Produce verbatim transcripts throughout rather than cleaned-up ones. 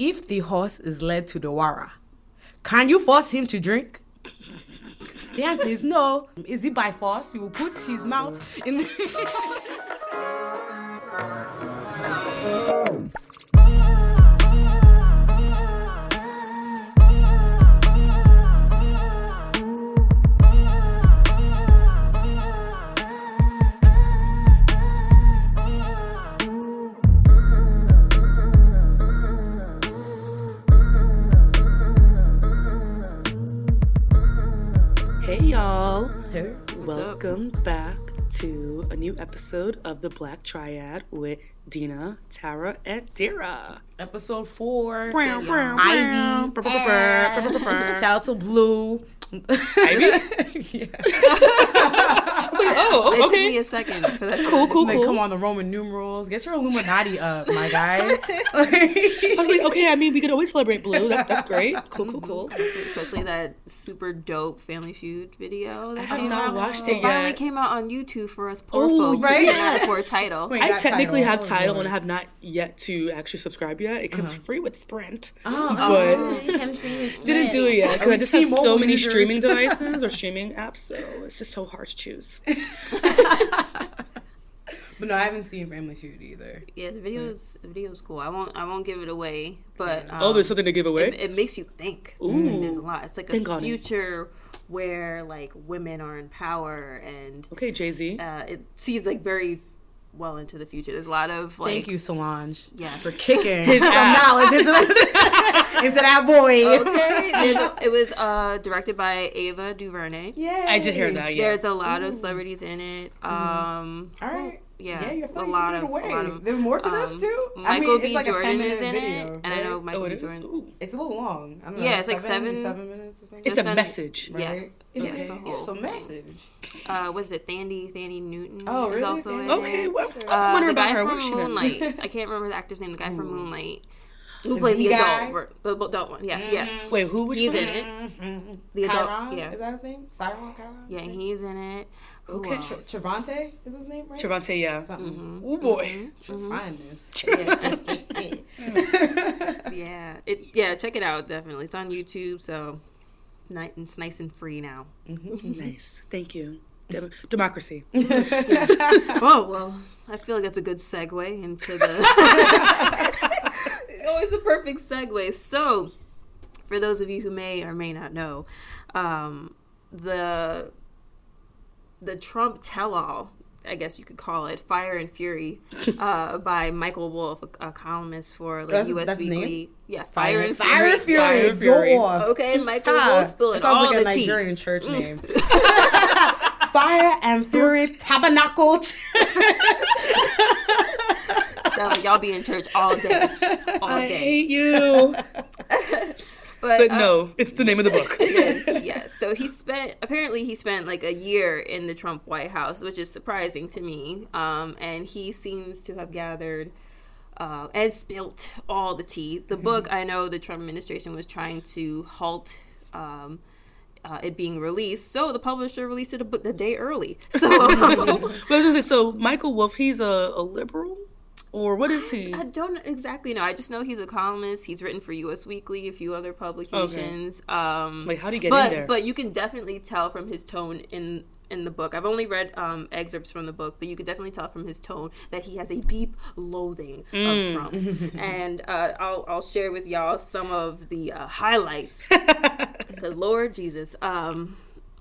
if the horse is led to the wara, can you force him to drink? The answer is no. Is it by force? You will put his mouth in the... Hey, welcome up? back to a new episode of the Black Triad with Dina, Tara, and Dira. Episode four. Brown, brown, Ivy. Brown. Shout out to Blue. Ivy? Yeah. I was like, oh, okay. It took me a second for that. Cool, cool, like, cool. Come on, the Roman numerals. Get your Illuminati up, my guy. I was like, okay, I mean, we could always celebrate Blue. That, that's great. Cool, cool, cool. Especially that super dope Family Feud video that I came out. I have not watched it yet. It finally came out on YouTube for us poor oh, folks. Right? Yeah. For a title. Wait, I technically title. have title oh, and have not yet to actually subscribe yet. It comes uh-huh. free with Sprint. Oh, but oh it comes free with Sprint. Didn't do it yet because I just have so many users. streaming devices or streaming apps, so it's just so hard to choose. But no, I haven't seen Family Feud either. Yeah, the video's the video's cool. I won't I won't give it away, but um, oh, there's something to give away. It, it makes you think. Ooh, like, there's a lot. It's like a Thank future. God. Where like women are in power and okay, Jay-Z. Uh, it seems like very well into the future. There's a lot of like thank you, Solange. Yeah, for kicking his some knowledge into, into that boy. Okay, a, it was uh, directed by Ava DuVernay. Yeah, I did hear that. Yeah, there's a lot Ooh. of celebrities in it. Um, All right. Yeah, yeah, you're a lot of, a lot of. There's more to um, this too. Michael I mean, B. Like Jordan is in video, it, right? And I know Michael oh, B. Jordan. Ooh. It's a little long. I don't yeah, know, it's seven, like seven, seven minutes or something. It's Just a message, right? Yeah, okay. yeah, it's a, whole it's a message. Uh, what is it? Thandi, Thandi Newton. Oh, really? Is also in okay, it. Well, I wonder uh, about her. What she Moonlight. I can't remember the actor's name. The guy Ooh. from Moonlight. Who the played the adult, the adult one? Yeah, mm-hmm. yeah. Wait, who was he's one? in it? The adult, Chiron? yeah. Is that his name? Chiron, Chiron. Yeah, he's in it. Okay, Tr- Trevante is his name, right? Trevante, yeah. Mm-hmm. Oh boy, mm-hmm. finest. Yeah. yeah, it. Yeah, check it out. Definitely, it's on YouTube, so it's nice, it's nice and free now. Mm-hmm. Nice, thank you. Dem- democracy. Oh well, I feel like that's a good segue into the. Always the perfect segue. So, for those of you who may or may not know, um, the the Trump tell-all, I guess you could call it, Fire and Fury, uh, by Michael Wolff, a, a columnist for like that's, U S that's Weekly. Name? Yeah, Fire, Fire and Fury. Fire and Fury. Fire and Fury. Okay, Michael ah, Wolff spilling all like the tea. Sounds like a Nigerian tea. church name. Fire and Fury Tabernacle. So y'all be in church all day, all day. I hate you. But, but no, um, it's the name of the book. Yes, yes. So he spent, apparently he spent like a year in the Trump White House, which is surprising to me. Um, and he seems to have gathered uh, and spilt all the tea. The mm-hmm. book, I know the Trump administration was trying to halt um Uh, it being released, so the publisher released it a, the day early. So, um, say, so Michael Wolff, he's a, a liberal, or what is he? I, I don't exactly know. I just know he's a columnist. He's written for U S Weekly, a few other publications. Okay. Um, Wait, how do you get but, in there? But you can definitely tell from his tone in in the book. I've only read um, excerpts from the book, but you can definitely tell from his tone that he has a deep loathing mm. of Trump. And uh, I'll I'll share with y'all some of the uh, highlights. Because Lord Jesus, um,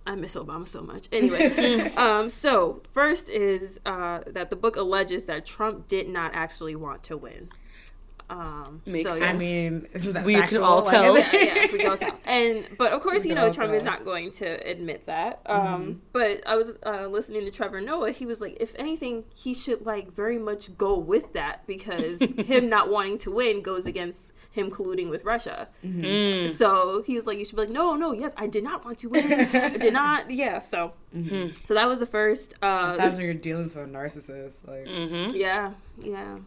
I miss Obama so much. Anyway, um, so first is uh, that the book alleges that Trump did not actually want to win. Um, Makes so, sense. I mean, isn't that we factual? Can all like, tell. Yeah, yeah, we can all tell. And but of course, we you know, Trump tell. is not going to admit that. Um, mm-hmm. But I was uh, listening to Trevor Noah. He was like, if anything, he should like very much go with that because him not wanting to win goes against him colluding with Russia. Mm-hmm. Mm. So he was like, you should be like, no, no, yes, I did not want to win. I did not. Yeah. So, mm-hmm. so that was the first. Uh, it sounds this... like you're dealing with a narcissist. Like, mm-hmm. yeah, yeah.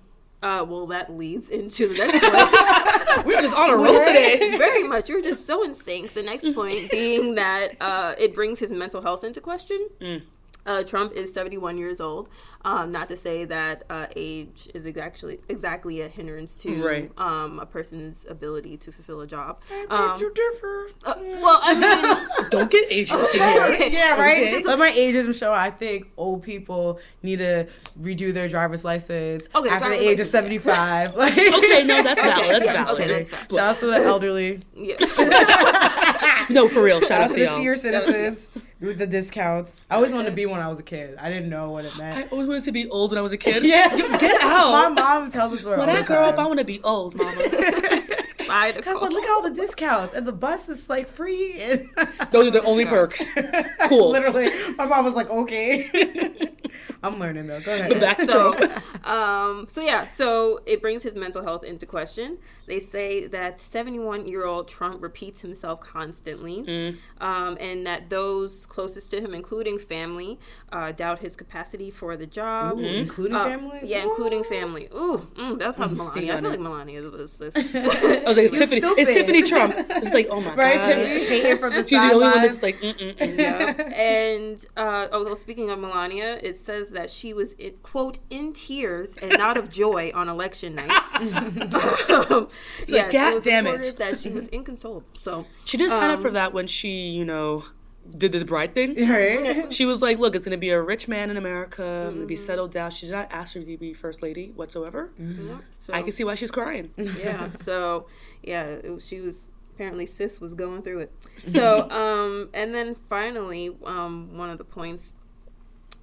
Uh, well, that leads into the next point. We were just on a roll today. Very much. You were just so in sync. The next point being that uh, it brings his mental health into question. Mm. Uh, Trump is seventy-one years old. Um, not to say that uh, age is exactly exactly a hindrance to right. um, a person's ability to fulfill a job. I um, need to differ. Uh, well, I mean, don't get ageist in here. Okay. Yeah, right. Okay. So, so, Let my ageism show. I think old people need to redo their driver's license okay, after driver's the age license. of seventy-five. Like, okay, no, that's valid. Okay, that's yeah, valid. Okay, that's valid. Shout out to the elderly. Yeah. No, for real. Shout, Shout out to the senior citizens. With the discounts. I always wanted to be one when I was a kid. I didn't know what it meant. I always wanted to be old when I was a kid. Yeah. Yo, get out. My mom tells the story all the time. When I grow up, I want to be old, mama. Because like, look at all the discounts. And the bus is like free. And those are the only perks. Cool. Literally. My mom was like, okay. I'm learning though. Go ahead. Back so, um, so yeah, so it brings his mental health into question. They say that seventy-one-year-old Trump repeats himself constantly, mm. um, and that those closest to him, including family, uh, doubt his capacity for the job. Ooh, mm. Including uh, family? Yeah, including family. Ooh, mm, that's probably mm, Melania. I feel it. like Melania was. was I was like, it's Tiffany. It's Tiffany Trump. It's like, oh my right, god, hating from the sidelines. She's the only one that's like, mm mm. Yeah. And uh, although speaking of Melania, it says that she was, it, quote, in tears and not of joy on election night. um, yes, like, God it was damn it. That she was inconsolable. So she did um, sign up for that when she, you know, did this bride thing. Right. She was like, "Look, it's going to be a rich man in America. Mm-hmm. I'm going to be settled down." She did not ask her to be first lady whatsoever. Mm-hmm. So, I can see why she's crying. Yeah. So yeah, it, she was. Apparently, sis was going through it. So um, and then finally, um, one of the points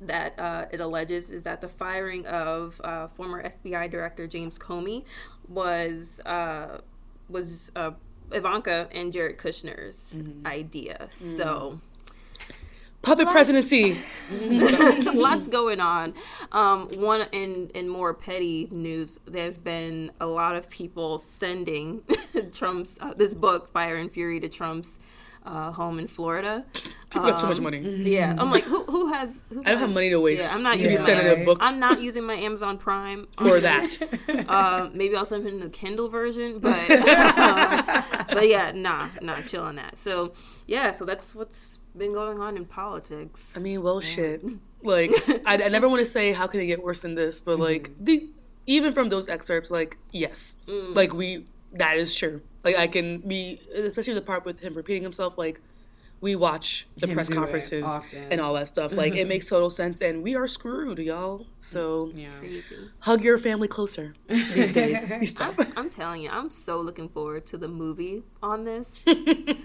that uh, it alleges is that the firing of uh, former F B I Director James Comey was uh, was uh, Ivanka and Jared Kushner's mm-hmm. idea. Mm-hmm. So puppet lots, presidency, lots going on. Um, one in in more petty news, there's been a lot of people sending Trump's uh, this book, Fire and Fury, to Trump's Uh, home in Florida. People um, got too much money. Yeah, I'm like, who who has? Who I don't has, have money to waste. Yeah, I'm not using my, a book. I'm not using my Amazon Prime for that. Uh, maybe I'll send him the Kindle version, but uh, but yeah, nah, nah, chill on that. So yeah, so that's what's been going on in politics. I mean, well, yeah. shit. Like, I, I never want to say how can it get worse than this, but mm-hmm. like, the, even from those excerpts, like, yes, mm. like we that is true. Like, I can be, especially the part with him repeating himself, like, we watch the him press conferences and all that stuff. Like, it makes total sense, and we are screwed, y'all. So, yeah. Hug your family closer these days. These I'm, I'm telling you, I'm so looking forward to the movie on this.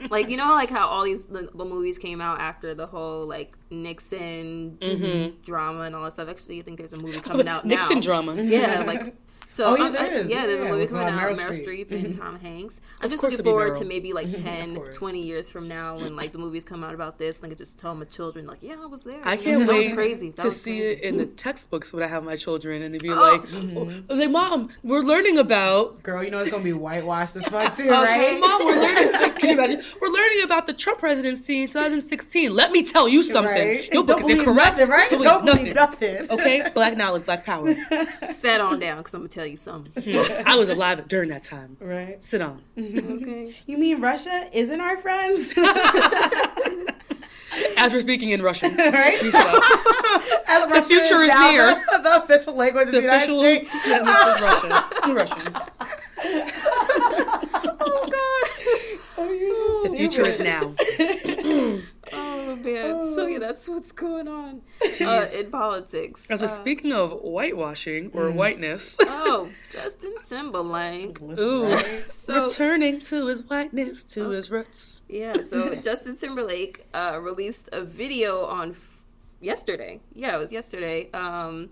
Like, you know, like, how all these, the, the movies came out after the whole, like, Nixon mm-hmm. drama and all that stuff. Actually, I think there's a movie coming out Nixon now. Nixon drama. Yeah, like... So oh, yeah, um, I, yeah, there's yeah, a movie coming out with Meryl, Meryl Streep and mm-hmm. Tom Hanks. I'm just looking forward to maybe like ten, twenty years from now when like the movies come out about this and I can just tell my children like, yeah, I was there. I can't that wait was crazy. That to was see crazy. It in the textbooks when I have my children and to be oh. like, mm-hmm. oh, like, Mom, we're learning about... Girl, you know it's going to be whitewashed this month too, right? Okay, Mom, we're learning... Can you imagine? We're learning about the Trump presidency in two thousand sixteen. Let me tell you something. Right? Your book is incorrect. Nothing, right? Don't, don't believe nothing. nothing. Okay? Black knowledge, black power. Set on down because I'm going to tell you something. I was alive during that time. Right. Sit on. Okay. You mean Russia isn't our friends? As we're speaking in Russian. Right? As the future is, is near. The, the official language of the, the United official States. Is Russian. Russian. Oh, God. Oh, you're so stupid. The future is now. Oh, man. Oh. So, yeah, that's what's going on uh, in politics. As uh, speaking of whitewashing or mm. whiteness. Oh, Justin Timberlake. Ooh. So, returning to his whiteness, to oh, his roots. Yeah, so Justin Timberlake uh, released a video on f- yesterday. Yeah, it was yesterday. Um,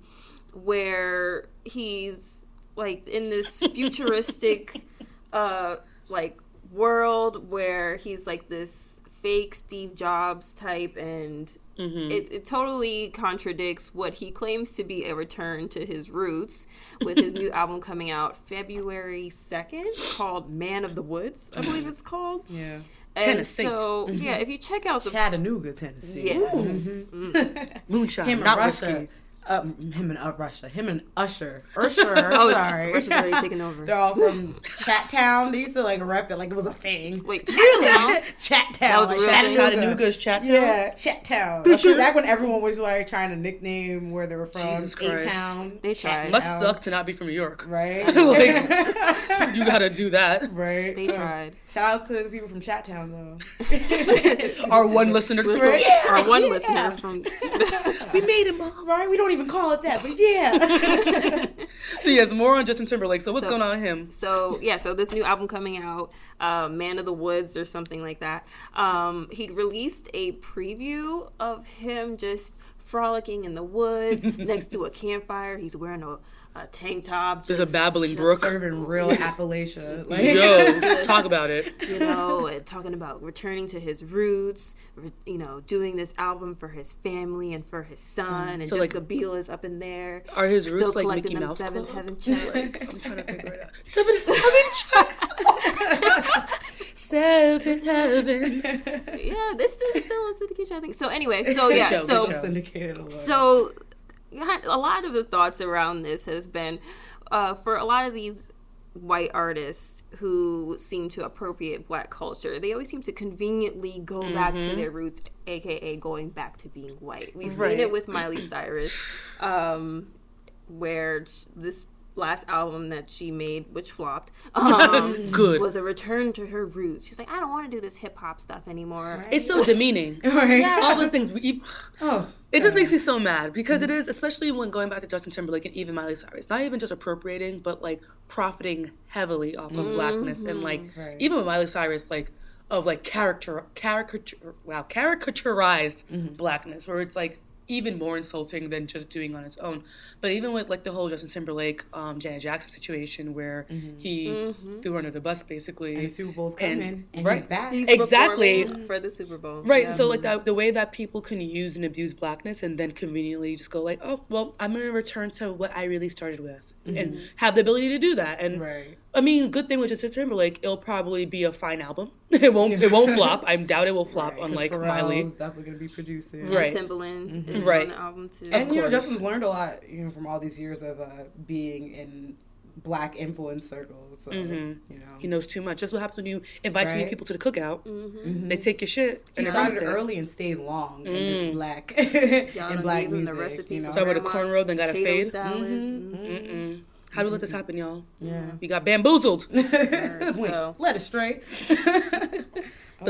where he's, like, in this futuristic, uh, like, world where he's, like, this... fake Steve Jobs type, and mm-hmm. it, it totally contradicts what he claims to be a return to his roots with his new album coming out February second called Man of the Woods, I believe it's called. Yeah. And Tennessee. So, mm-hmm. yeah, if you check out the... Chattanooga, Tennessee. Yes. Mm-hmm. Mm-hmm. Moonshine. Him not Russia. Um, him and uh, Russia. Him and Usher. Usher. Oh, sorry. Russia's already taken over. They're all from Chat Town. They used to like rep it like it was a thing. Wait, Chat Town? Chat Town. That was like, real Chattanooga's Chat Town. Yeah, Chat Town. Back when everyone was like trying to nickname where they were from. Jesus Christ. A-Town. They tried. Must suck to not be from New York. Right? Like, you gotta do that. Right. They tried. Shout out to the people from Chat Town though. Our one listener. Right? Yeah. Our one yeah. listener from. We made him all right. We don't even call it that, but yeah. So yes, more on Justin Timberlake. So what's so, going on with him? So yeah, so this new album coming out, uh, Man of the Woods or something like that. Um, he released a preview of him just frolicking in the woods next to a campfire. He's wearing a. A tank top. Just, There's a babbling brook. Serving real Appalachia. Like, yo, just, talk about it. You know, and talking about returning to his roots, re- you know, doing this album for his family and for his son. And so Jessica like, Biel is up in there. Are his roots still like collecting Mickey them Mouse seventh Club? Heaven checks. I'm trying to figure it out. Seventh Heaven checks. Seventh Heaven. Yeah, this is still on syndication, I think. So anyway, so yeah. Show, so syndicated a lot. So... A lot of the thoughts around this has been uh, for a lot of these white artists who seem to appropriate black culture, they always seem to conveniently go mm-hmm. back to their roots, a k a going back to being white. We've right. seen it with Miley Cyrus, um, where this last album that she made, which flopped, um, Good. was a return to her roots. She's like, I don't want to do this hip-hop stuff anymore. Right? It's so demeaning. Right. Yeah. All those things. We, oh, it just makes me so mad because mm-hmm. it is, especially when going back to Justin Timberlake and even Miley Cyrus, not even just appropriating, but, like, profiting heavily off of mm-hmm. blackness. And, like, right. even with Miley Cyrus, like, of, like, character, caricature, wow, caricaturized mm-hmm. blackness, where it's, like, even more insulting than just doing on its own. But even with like the whole Justin Timberlake, um, Janet Jackson situation where mm-hmm. he mm-hmm. threw her under the bus basically. And the Super Bowl's coming. And, and right? he's back. He's exactly. For the Super Bowl. Right. Yeah. So like that, the way that people can use and abuse blackness and then conveniently just go like, oh, well, I'm going to return to what I really started with mm-hmm. and have the ability to do that. And right. I mean, good thing with Justin Timberlake, it'll probably be a fine album. It won't. It won't flop. I doubt it will flop. Right, unlike Miley, is definitely going to be producing. Right, and Timbaland mm-hmm. is right. on the album too. And of you course. know, Justin's learned a lot, you know, from all these years of uh, being in black influence circles. So, mm-hmm. you know, he knows too much. That's what happens when you invite right? new people to the cookout. Mm-hmm. They take your shit. He and started early and stayed long mm. in this black in black music. The recipe, you know, started with a cornrow, then got a fade. Salad. Mm-hmm. Mm-hmm. Mm-hmm. How do we let this happen, y'all? Yeah. We got bamboozled. Right, so. Let it straight. So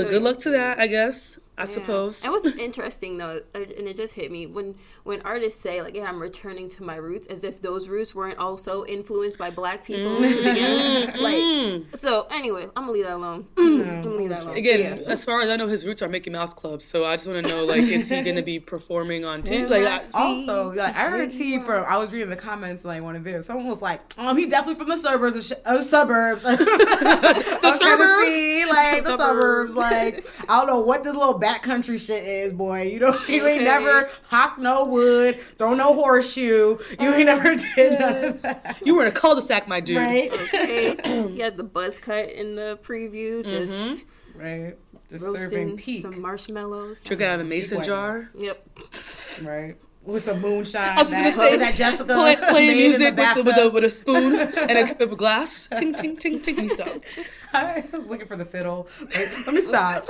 good luck to that, I guess. I yeah. suppose. And what's interesting, though, and it just hit me, when when artists say, like, yeah, I'm returning to my roots, as if those roots weren't also influenced by black people. Mm. like mm. So, anyway, I'm going to leave that alone. Mm. I'm going to leave that alone. Again, yeah. as far as I know, his roots are Mickey Mouse Club, so I just want to know, like, is he going to be performing on T V? Yeah, like, I, also, like, I heard T from, I was reading the comments, like, one of the videos, someone was like, oh, he's definitely from the suburbs of, sh- of suburbs. the suburbs? See, like, the, the suburbs. suburbs. Like, I don't know what this little backcountry shit is, boy. You know, you ain't never hop no wood, throw no horseshoe. You ain't never did none of that. You were in a cul-de-sac, my dude. Right. Okay. He had the buzz cut in the preview. Just mm-hmm. right. Just roasting serving peak. Some marshmallows. Took it out of a mason jar. Yep. Right. With some moonshine. I was gonna say that Jessica play, playing music with, the, with, a, with a spoon and a cup of glass. Ting ting ting ting. So I was looking for the fiddle. Like, let me stop.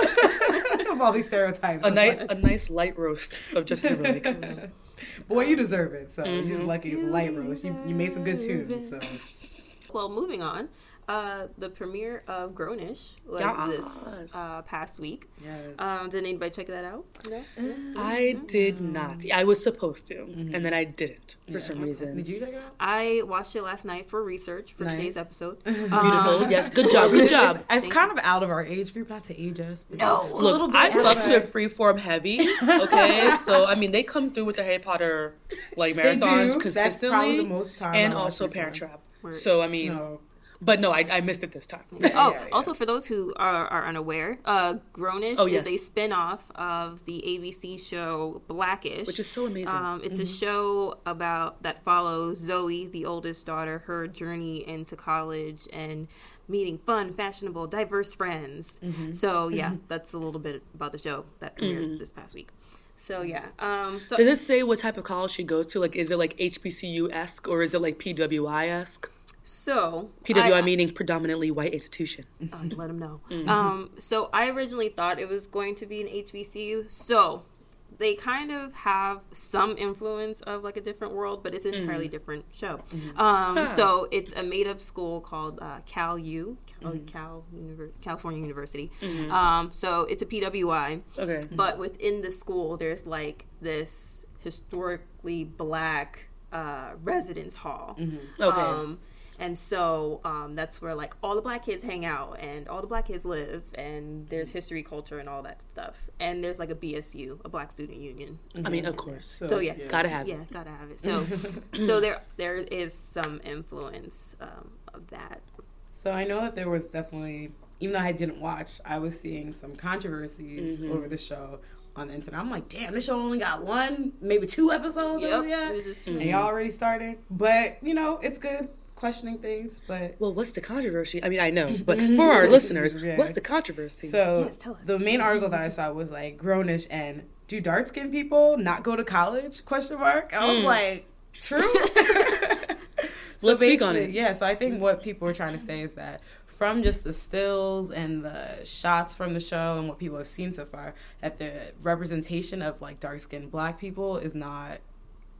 Of all these stereotypes. A nice, a nice light roast of Justin Timberlake. Boy, you deserve it. So mm-hmm. you're just lucky it's a light roast. You you made some good tunes. So. Well, moving on. Uh, the premiere of Grown-ish was yes. this uh, past week. Yes. Um, did anybody check that out? No? Mm-hmm. I did not. I was supposed to, mm-hmm. and then I didn't for yeah. some reason. Did you check it out? I watched it last night for research for nice. today's episode. Beautiful. Um, yes, good job, good job. It's, it's kind you. of out of our age group, not to age us. But no. It's a little bit. I fucked with freeform heavy, okay? So, I mean, they come through with the Harry Potter like marathons consistently. That's probably the most time. And also Parent Trap. Word. So, I mean... No. But no, I, I missed it this time. oh, yeah, yeah. Also for those who are, are unaware, uh, Grown-ish oh, yes. is a spin-off of the A B C show Black-ish. Which is so amazing. Um, it's mm-hmm. a show about that follows Zoe, the oldest daughter, her journey into college and meeting fun, fashionable, diverse friends. Mm-hmm. So, yeah, mm-hmm. that's a little bit about the show that premiered mm-hmm. this past week. So, yeah. Um, so, Does it say what type of college she goes to? Like, is it like H B C U-esque or is it like P W I-esque? So P W I I, meaning predominantly white institution. Uh, let them know. Mm-hmm. Um, so I originally thought it was going to be an H B C U. So they kind of have some influence of like a different world, but it's an entirely mm-hmm. different show. Mm-hmm. Um, huh. So it's a made-up school called uh, Cal U, Cal, mm-hmm. Cal Univer- California University. Mm-hmm. Um, so it's a P W I. Okay. But within the school, there's like this historically black uh, residence hall. Mm-hmm. Okay. Um, And so um, that's where, like, all the black kids hang out and all the black kids live and there's history, culture, and all that stuff. And there's, like, a B S U, a Black Student Union. Mm-hmm. I mean, of course. So, so yeah. yeah. Gotta have yeah, it. Yeah, gotta have it. So so there there is some influence um, of that. So I know that there was definitely, even though I didn't watch, I was seeing some controversies mm-hmm. over the show on the internet. I'm like, damn, this show only got one, maybe two episodes. Yep. Yeah. It was just two and y'all already started. But, you know, it's good. Questioning things, but well, what's the controversy? I mean, I know, but for our listeners, yeah. what's the controversy? So yes, tell us. The main article that I saw was like Grown-ish and do dark skinned people not go to college? Question mark. I was mm. like, true. So let's speak on it. Yeah. So I think what people were trying to say is that from just the stills and the shots from the show and what people have seen so far, that the representation of like dark skinned black people is not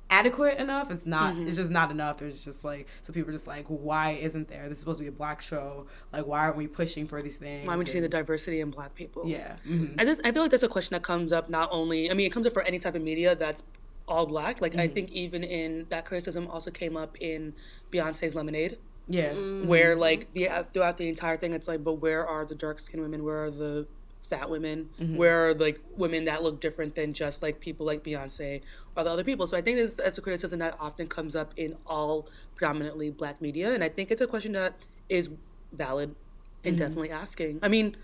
adequate enough. It's not mm-hmm. it's just not enough. There's just like, so people are just like, why isn't there, this is supposed to be a black show, like why aren't we pushing for these things? Why aren't we seeing the diversity in black people? Yeah. Mm-hmm. I just I feel like that's a question that comes up not only, I mean it comes up for any type of media that's all black, like mm-hmm. I think even in that criticism also came up in Beyonce's Lemonade. Yeah. Mm-hmm. Where like the throughout the entire thing it's like, but where are the dark skinned women, where are the fat women, mm-hmm. where are like women that look different than just like people like Beyonce or the other people? So I think this, that's a criticism that often comes up in all predominantly black media, and I think it's a question that is valid and mm-hmm. definitely asking. I mean,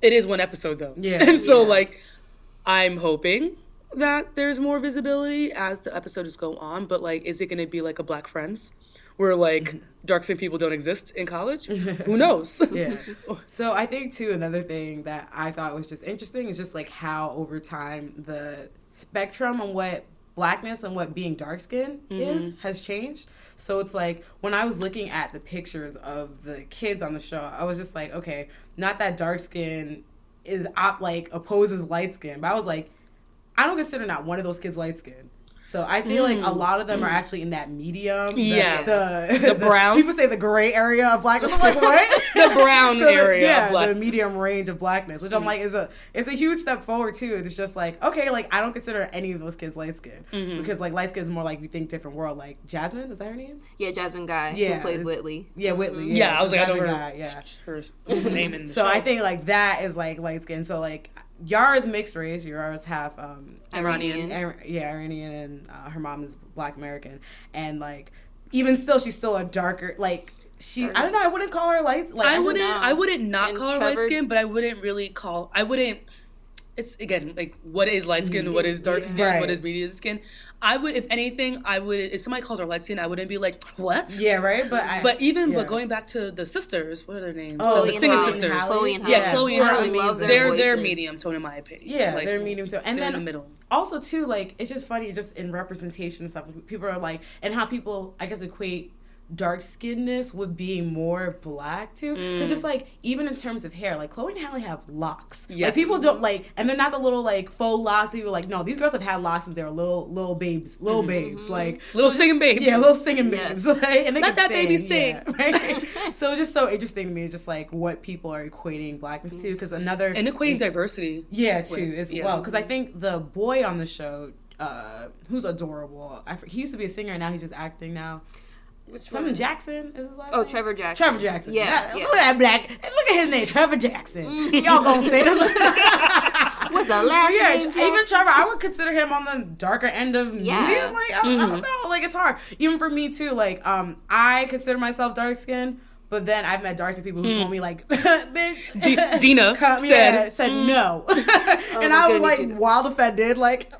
it is one episode though, yeah, and so yeah. like I'm hoping that there's more visibility as the episodes go on, but like is it going to be like a Black Friends where, like, mm-hmm. dark skinned people don't exist in college? Who knows? Yeah. So I think, too, another thing that I thought was just interesting is just, like, how over time the spectrum on what blackness and what being dark skinned mm-hmm. is has changed. So it's like, when I was looking at the pictures of the kids on the show, I was just like, okay, not that dark skin is, op- like, opposes light skin. But I was like, I don't consider not one of those kids light skinned. So I feel mm. like a lot of them mm. are actually in that medium. The, yeah. The, the, the brown. People say the gray area of blackness. I'm like, what? The brown so area the, yeah, of blackness. The medium range of blackness, which mm. I'm like, is a it's a huge step forward, too. It's just like, okay, like, I don't consider any of those kids light skin. Mm-hmm. Because, like, light skin is more like you think different world. Like, Jasmine, is that her name? Yeah, Jasmine Guy, yeah, who played Whitley. Yeah, Whitley. Yeah, yeah, yeah I was so like, Jasmine I don't know Guy, yeah. her name in the So show. I think, like, that is, like, light skin. So, like... Yara's mixed race. Yara's half um, Iranian. Iranian. Yeah, Iranian, and uh, her mom is Black American. And, like, even still, she's still a darker, like, she, I don't know, I wouldn't call her light. Like, I, I wouldn't, I wouldn't not and call her Trevor, light skin, but I wouldn't really call, I wouldn't, it's, again, like, what is light skin, what is dark skin, right. what is medium skin? I would, if anything, I would, if somebody calls her light skin, I wouldn't be like, what? Yeah, right? But I, But even, yeah. but going back to the sisters, what are their names? Oh, the, the singing Holly, sisters. Chloe and Holly. Yeah, Chloe and Holly. Love their they're, they're medium tone, in my opinion. Yeah, like, they're medium tone. And then, in the middle. Also, too, like, it's just funny, just in representation and stuff, people are like, and how people, I guess, equate dark-skinnedness with being more black, too. Because mm. just, like, even in terms of hair, like, Chloe and Hallie have locks. Yes. Like, people don't, like, and they're not the little, like, faux locks that you're like, no, these girls have had locks since they were little, little babes. Little mm-hmm. babes. Like, little so singing just, babes. Yeah, little singing yes. babes. Like, and they Let that sing, baby sing. Yeah, right? So it's just so interesting to me, just, like, what people are equating blackness to. Because another... And equating thing, diversity. Yeah, too, with, as yeah. well. Because I think the boy on the show, uh, who's adorable, I, he used to be a singer, and now he's just acting now. Something Jackson is his last Oh, name? Trevor Jackson. Trevor Jackson. Yeah, that, yeah. Look at that black. Look at his name, Trevor Jackson. Mm. Y'all gonna say this? With the last yeah, name, Jackson. Even Trevor, I would consider him on the darker end of yeah. medium. Like, I, mm-hmm. I don't know. Like, it's hard. Even for me, too. Like, um, I consider myself dark-skinned. But then I've met dark skinned people who mm. told me, like, bitch. D- Dina come, said, yeah, said mm. no. Oh, and I was, like, wild offended. Like,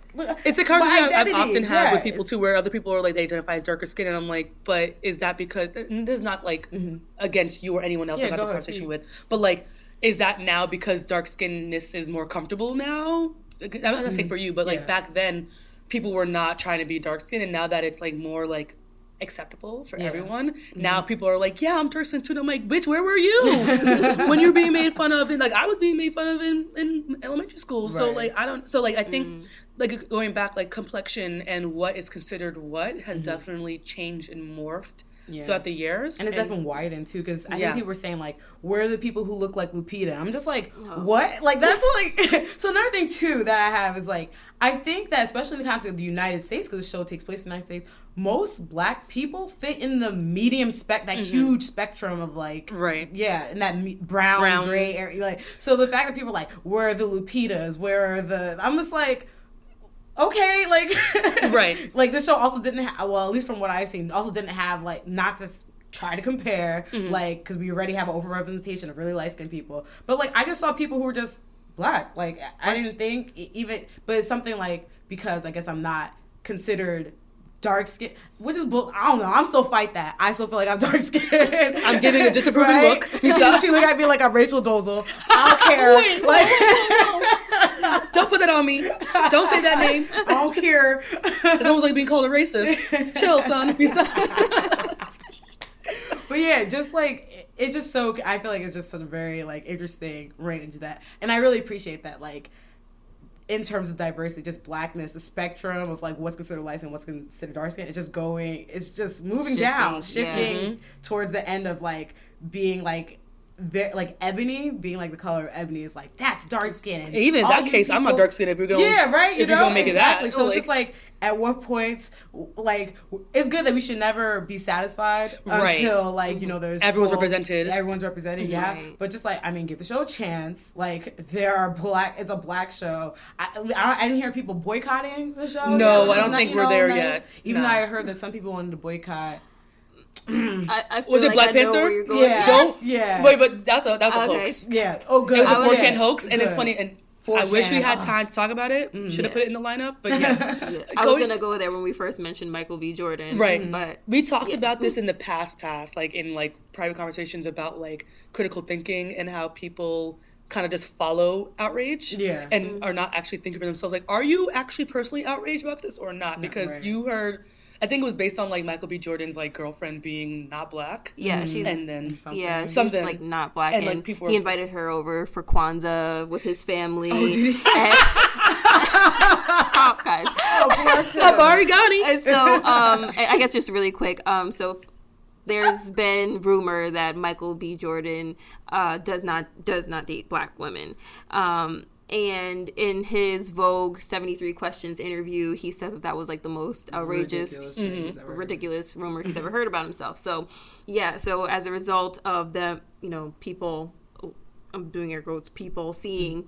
it's a conversation I've often had yes. with people, too, where other people are like, they identify as darker skin. And I'm like, but is that because, and this is not, like, mm-hmm. against you or anyone else yeah, I'm having a conversation with. But, like, is that now because dark skinnedness is more comfortable now? I'm not mm-hmm. saying for you, but, like, yeah. back then, people were not trying to be dark skinned. And now that it's, like, more, like, acceptable for yeah. everyone. Mm-hmm. Now people are like, yeah, I'm Turks and Tuna. I'm like, bitch, where were you when you were being made fun of? And like, I was being made fun of in, in elementary school. Right. So like, I don't, so like, I think mm. like going back, like complexion and what is considered what has mm-hmm. definitely changed and morphed yeah. throughout the years. And it's and, definitely widened too. Cause I yeah. think people were saying like, where are the people who look like Lupita? I'm just like, oh. what? Like that's like, so another thing too that I have is like, I think that especially in the context of the United States, cause the show takes place in the United States, most black people fit in the medium spec, that mm-hmm. huge spectrum of like, right, yeah, and that me- brown, brown, gray area. Like, so the fact that people are like, where are the Lupitas? Where are the? I'm just like, okay, like, right, like this show also didn't have. Well, at least from what I've seen, also didn't have like not to try to compare, mm-hmm. like, because we already have an overrepresentation of really light skinned people. But like, I just saw people who were just black. Like, I didn't think even, but it's something like because I guess I'm not considered dark skin, which is bull. I don't know. I'm still fight that. I still feel like I'm dark skinned. I'm giving a disapproving right? look. She look at me like I'm Rachel Dolezal. I don't care. Wait, like, no, no, no. Don't put that on me. Don't say that name. I don't care. It's almost like being called a racist. Chill, son. But yeah, just like it's just so. I feel like it's just a very like interesting range that, and I really appreciate that. Like. In terms of diversity, just blackness, the spectrum of like what's considered light skin, what's considered dark skin, it's just going, it's just moving shifting, down, shifting yeah. towards the end of like being like, very, like ebony, being like the color of ebony is like that's dark skin. And even in that case, people, I'm not dark skin if you're going, yeah, right, you if know? You're gonna make exactly. it that. So like, just like at what point, like it's good that we should never be satisfied right. until like you know there's everyone's full, represented, everyone's represented, yeah. Right. But just like I mean, give the show a chance. Like there are black, it's a black show. I I, don't, I didn't hear people boycotting the show. No, yeah, I don't not, think we're know, there nice. Yet. Even no. though I heard that some people wanted to boycott. I, I feel was it like Black I Panther? Know where you're going. Yeah. Don't, yeah. Wait, but that's a that's a okay. hoax. Yeah. Oh, good. It was a four chan yeah. hoax, and good. It's funny. And four chan, I wish we had time to talk about it. Mm, Should have yeah. put it in the lineup, but yeah. yeah. I go, was gonna go there when we first mentioned Michael B. Jordan, right? But we talked yeah. about this in the past, past like in like private conversations about like critical thinking and how people kind of just follow outrage yeah. and mm-hmm. are not actually thinking for themselves. Like, are you actually personally outraged about this or not? not because right. you heard. I think it was based on like Michael B. Jordan's like girlfriend being not black. Yeah, she's and then something. Yeah, she's like not black, and, and like, people he invited her over for Kwanzaa with his family. Oh, did he? And- Stop, guys! Sabari Ghani. And so, um, I guess just really quick. Um, so there's been rumor that Michael B. Jordan uh, does not does not date black women. Um, And in his Vogue seventy-three Questions interview, he said that that was like the most outrageous, ridiculous, mm-hmm. ridiculous rumor he's ever heard about himself. So, yeah. So as a result of the, you know, people, I'm doing air quotes, people seeing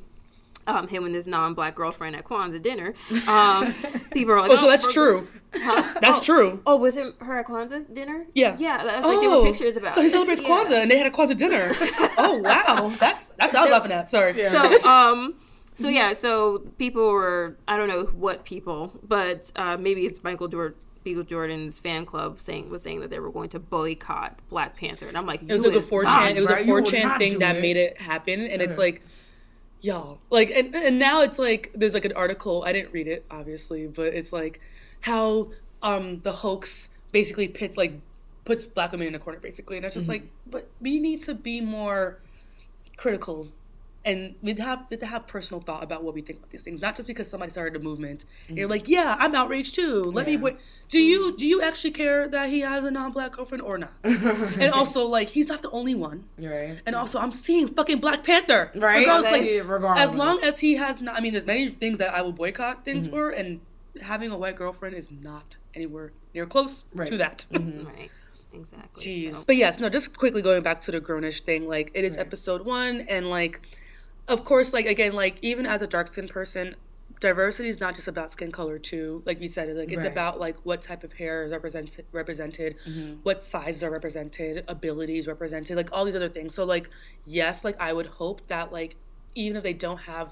um, him and his non-black girlfriend at Kwanzaa dinner, um, people are like, oh, oh so that's true. Huh? That's oh, true. Oh, was it her at Kwanzaa dinner? Yeah, yeah. That's like oh, there were pictures about. So he celebrates yeah. Kwanzaa, and they had a Kwanzaa dinner. Oh wow, that's that's what I was laughing at. Sorry. Yeah. So um. So, yeah, so people were, I don't know what people, but uh, maybe it's Michael Jordan, Michael Jordan's fan club saying was saying that they were going to boycott Black Panther. And I'm like, it was like a four chan, it was right? a four chan thing that it. Made it happen. And yeah. it's like, y'all, like, and, and now it's like, there's like an article, I didn't read it, obviously, but it's like how um, the hoax basically pits, like, puts black women in a corner, basically. And it's just mm-hmm. like, but we need to be more critical. And we'd have, we'd have personal thought about what we think about these things. Not just because somebody started a movement. Mm-hmm. And you're like, yeah, I'm outraged too. Let yeah. me wait. Do you do you actually care that he has a non-black girlfriend or not? And also, like, he's not the only one. Right. And also, I'm seeing fucking Black Panther. Right. Regardless, okay. like, Regardless. As long as he has not, I mean, there's many things that I will boycott things mm-hmm. for. And having a white girlfriend is not anywhere near close right. to that. Mm-hmm. Right. Exactly. Jeez. So. But yes, no, just quickly going back to the Grown-ish thing. Like, it is right. episode one. And, like... Of course, like, again, like, even as a dark-skinned person, diversity is not just about skin color, too. Like we said, like, it's right. about, like, what type of hair is represented, represented mm-hmm. what sizes are represented, abilities represented, like, all these other things. So, like, yes, like, I would hope that, like, even if they don't have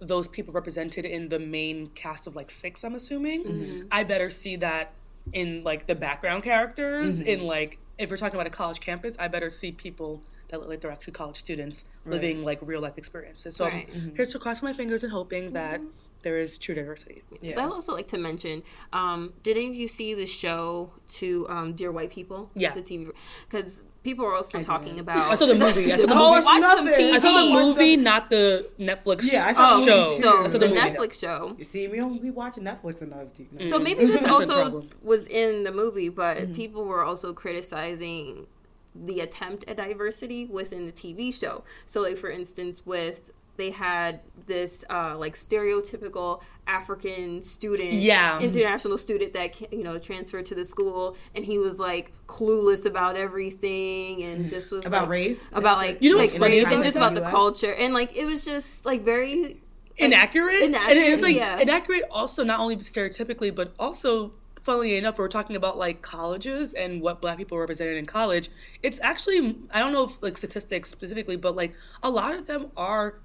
those people represented in the main cast of, like, six, I'm assuming, mm-hmm. I better see that in, like, the background characters. Mm-hmm. In, like, if we're talking about a college campus, I better see people... that like they're actually college students living right. like real life experiences. So right. I'm mm-hmm. here's to crossing my fingers and hoping mm-hmm. that there is true diversity. Yeah. So I also like to mention, um, did any of you see the show to um, Dear White People? Yeah. The T V, because people are also I talking did. about. I saw the movie. I saw the movie. Watch some T V. I saw the movie, not the Netflix. Yeah, I saw the show. So I saw the, the Netflix movie. show. You see, we don't be watching Netflix enough. Deep mm-hmm. So maybe this also was in the movie, but mm-hmm. people were also criticizing the attempt at diversity within the T V show. So, like for instance, with. They had this uh, like stereotypical African student, yeah. international student that, you know, transferred to the school, and he was like clueless about everything and just was about like, race, about like, you know, like race and just about the culture, and like it was just like very inaccurate. Inaccurate, and it's like yeah. inaccurate. Also, not only stereotypically, but also. Funnily enough, we were talking about like colleges and what Black people are represented in college. It's actually, I don't know if like statistics specifically, but like a lot of them are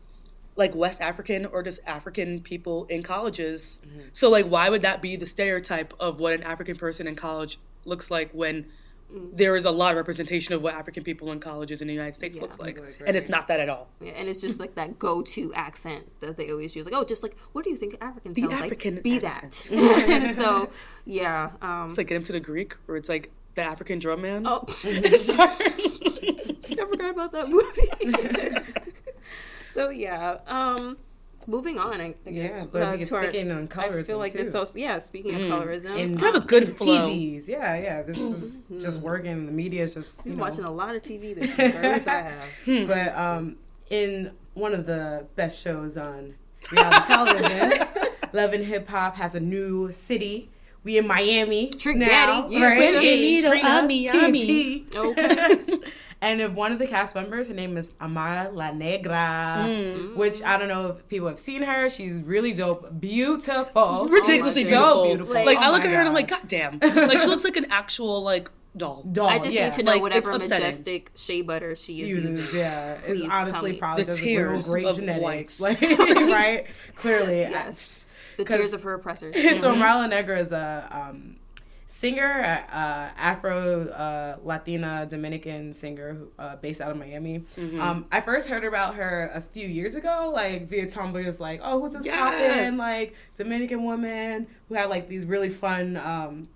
like West African or just African people in colleges. Mm-hmm. So like, why would that be the stereotype of what an African person in college looks like when there is a lot of representation of what African people in colleges in the United States yeah, looks like. Right, right. And it's not that at all. Yeah, and it's just like that go-to accent that they always use. Like, oh, just like, what do you think African sounds African like? Be accent. That. So, yeah. Um, it's like, get him to the Greek, or it's like the African drum man. Oh, sorry. I forgot about that movie. So, yeah. Um, moving on, I guess. Yeah, but uh, it's sticking our, on colorism, I feel like too. This also, yeah, speaking mm. of colorism. And to have a good flow. T Vs, yeah, yeah. This is just working. The media is just, you We've know. watching a lot of T V this week, or at least I have. But um, in one of the best shows on reality television, Love and Hip Hop has a new city. We in Miami Trick Daddy. Yeah, right? Miami, Miami. Okay. And if one of the cast members, her name is Amara La Negra, mm. which I don't know if people have seen her. She's really dope, beautiful, ridiculously oh beautiful. beautiful. Like, like oh I look at her God. and I'm like, God damn! Like she looks like an actual like doll. doll. I just yeah. need to know like, whatever majestic shea butter she is Use, using. Yeah, Please it's honestly probably the just real great genetics, like, right? Clearly, yes. I, the tears of her oppressors. So Amara La Negra is a. Um, Singer, uh, Afro uh, Latina Dominican singer uh, based out of Miami. Mm-hmm. Um, I first heard about her a few years ago, like via Tumblr. It's like, oh, who's this yes. poppin'? Like Dominican woman who had like these really fun um,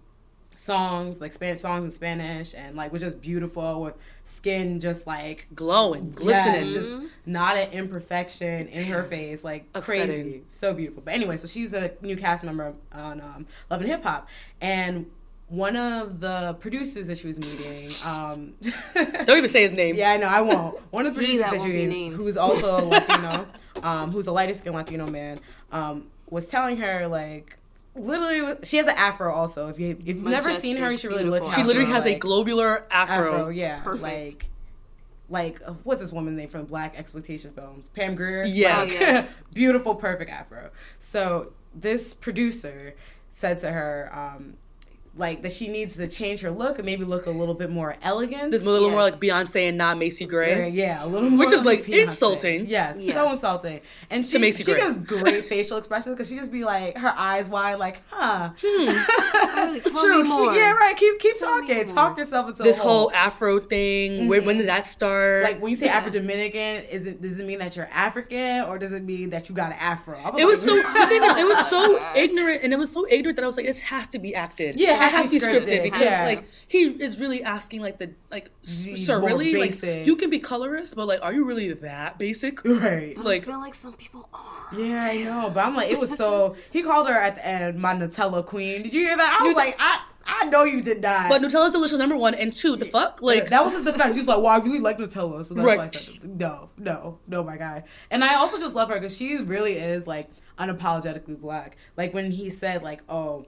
songs, like Spanish songs in Spanish, and like was just beautiful with skin just like glowing, glistening, yes, just not an imperfection in her face, like upsetting. Crazy, so beautiful. But anyway, so she's a new cast member on um, Love and Hip Hop, and one of the producers that she was meeting, um, don't even say his name. Yeah, I know, I won't. One of the producers that, that she was who's also a Latino, um, who's a lighter skinned Latino man, um, was telling her like, literally, she has an afro. Also, if you if you've Majestic, never seen her, you should really beautiful. look. She literally her, has like, a globular afro. Afro, yeah, perfect. Like. Like, what's this woman's name from Black exploitation films? Pam Grier? Yeah. Like, oh, yes. Beautiful, perfect afro. So this producer said to her, um, like, that she needs to change her look and maybe look a little bit more elegant. A little yes. more like Beyonce and not Macy Gray. Yeah, a little more Which is, like, Beyonce. insulting. Yes, yes, so insulting. And she, to Macy she Gray. gives great facial expressions because she just be, like, her eyes wide, like, huh. Hmm. Really, tell True. me more. Yeah, right. Keep keep tell talking. Talk yourself into This a whole, whole afro thing. Mm-hmm. Where, when did that start? Like, when you say yeah. Afro-Dominican, is it, does it mean that you're African or does it mean that you got an afro? It, like, was so, the thing is, it was so ignorant, and it was so ignorant that I was like, this has to be acted. Yeah. It has to be scripted, scripted because yeah. like he is really asking like the like the sir really basic. Like you can be colorist, but like are you really that basic? Right. But like I feel like some people are. Yeah, I know, but I'm like it was so. He called her at the end my Nutella queen. Did you hear that? I was Nut- like I. I know you did not. But Nutella's delicious, number one, and two, the fuck? Like that was his defense. He's like, well, I really like Nutella, so that's right. why I said it. No, no, no, my guy. And I also just love her because she really is like unapologetically Black. Like when he said like, oh.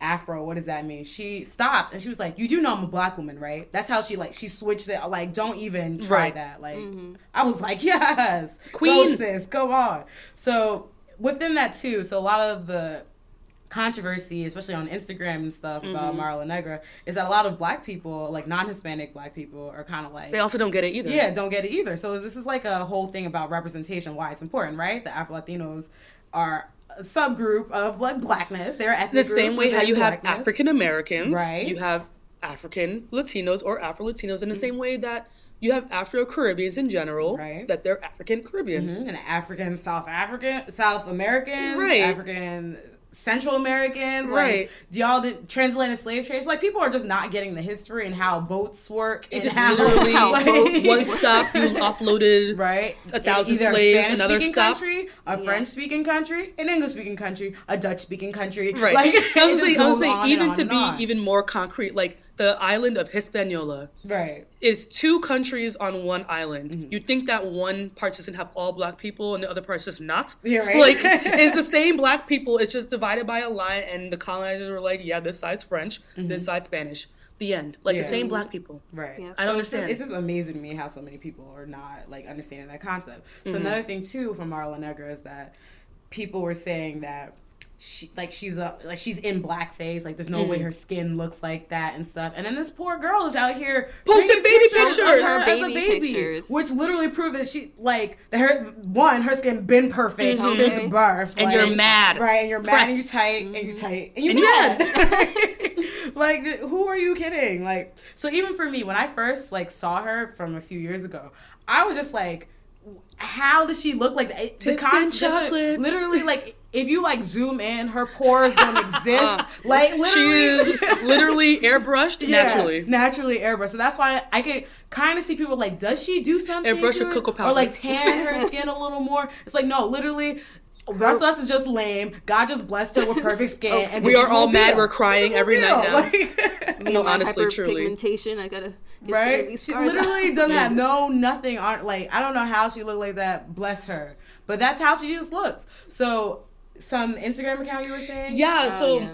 Afro, what does that mean? She stopped and she was like, you do know I'm a Black woman, right? That's how she like she switched it, like don't even try right. that, like mm-hmm. I was like, yes, queen, go sis, go on. So within that too, so a lot of the controversy, especially on Instagram and stuff, mm-hmm. about Amara La Negra, is that a lot of Black people, like non-Hispanic Black people, are kind of like... They also don't get it either. Yeah, don't get it either. So this is like a whole thing about representation, why it's important, right? The Afro-Latinos are a subgroup of like Blackness. They're ethnic the same way how you Blackness. have African Americans, right? You have African Latinos or Afro Latinos in the mm-hmm. same way that you have Afro-Caribbeans in general, right, that they're African-Caribbeans. Mm-hmm. And African, South African, South Americans, right, African, Central Americans, right, like, y'all did transatlantic slave trades. Like, people are just not getting the history and how boats work. It and just how, literally how like, boats, one stop you offloaded right a thousand either slaves, a Spanish another speaking stop. country, a yeah. French speaking country, an English speaking country, a Dutch speaking country. Right. Like, I was like, I was like, even to be on. even more concrete, like the island of Hispaniola, right, is two countries on one island. Mm-hmm. You think that one part doesn't have all black people and the other part just not? Yeah, right. Like, it's the same black people. It's just divided by a line, and the colonizers were like, "Yeah, this side's French, mm-hmm. this side's Spanish." The end. Like yeah. the same black people. Right. Yeah. I don't so understand. It's just, it's just amazing to me how so many people are not like understanding that concept. So mm-hmm. another thing too from Amara La Negra is that people were saying that. She, like she's a, like she's in blackface, like there's no mm. way her skin looks like that and stuff. And then this poor girl is out here posting baby pictures of her baby, as a baby pictures, which literally proved that she like that her one her skin been perfect mm-hmm. since birth. And like, you're mad, right? And you're Pressed. mad, and you're tight, mm-hmm. and you're tight, and you're and mad. mad. Like, who are you kidding? Like, so even for me, when I first like saw her from a few years ago, I was just like, how does she look like that? The concept, literally, like. If you, like, zoom in, her pores don't exist. Uh, like, literally. She is literally airbrushed yeah, naturally. Naturally airbrushed. So that's why I can kind of see people like, does she do something? Airbrush her cocoa powder. Or, like, tan her skin a little more. It's like, no, literally, the rest of us is just lame. God just blessed her with perfect skin. Oh, and we are all mad. Deal. We're crying every deal. night now. Like, no, like, honestly, truly. Hyperpigmentation, I gotta get right? some of these scars. She literally out. doesn't yeah. have no, nothing on, like, I don't know how she looked like that. Bless her. But that's how she just looks. So... Some Instagram account you were saying? Yeah, oh, so... Yeah.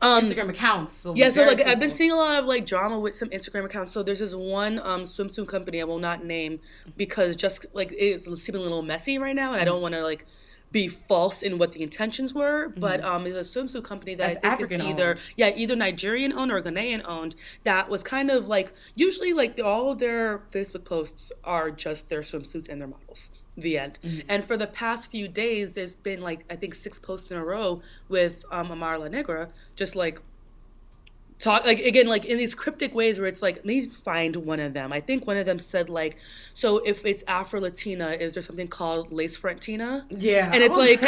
Um, Instagram accounts. So yeah, so, like, people. I've been seeing a lot of, like, drama with some Instagram accounts. So there's this one um, swimsuit company I will not name because just, like, it's seeming a little messy right now, and mm-hmm. I don't want to, like, be false in what the intentions were. Mm-hmm. But um, it's a swimsuit company that That's I think African-owned. is either... Yeah, either Nigerian-owned or Ghanaian-owned that was kind of, like... Usually, like, all of their Facebook posts are just their swimsuits and their models. The end. Mm-hmm. And for the past few days, there's been like, I think six posts in a row with um, Amara La Negra, just like talk, like again, like in these cryptic ways where it's like, let me find one of them. I think one of them said like, so if it's Afro-Latina, is there something called lace frontina? Yeah. And it's like,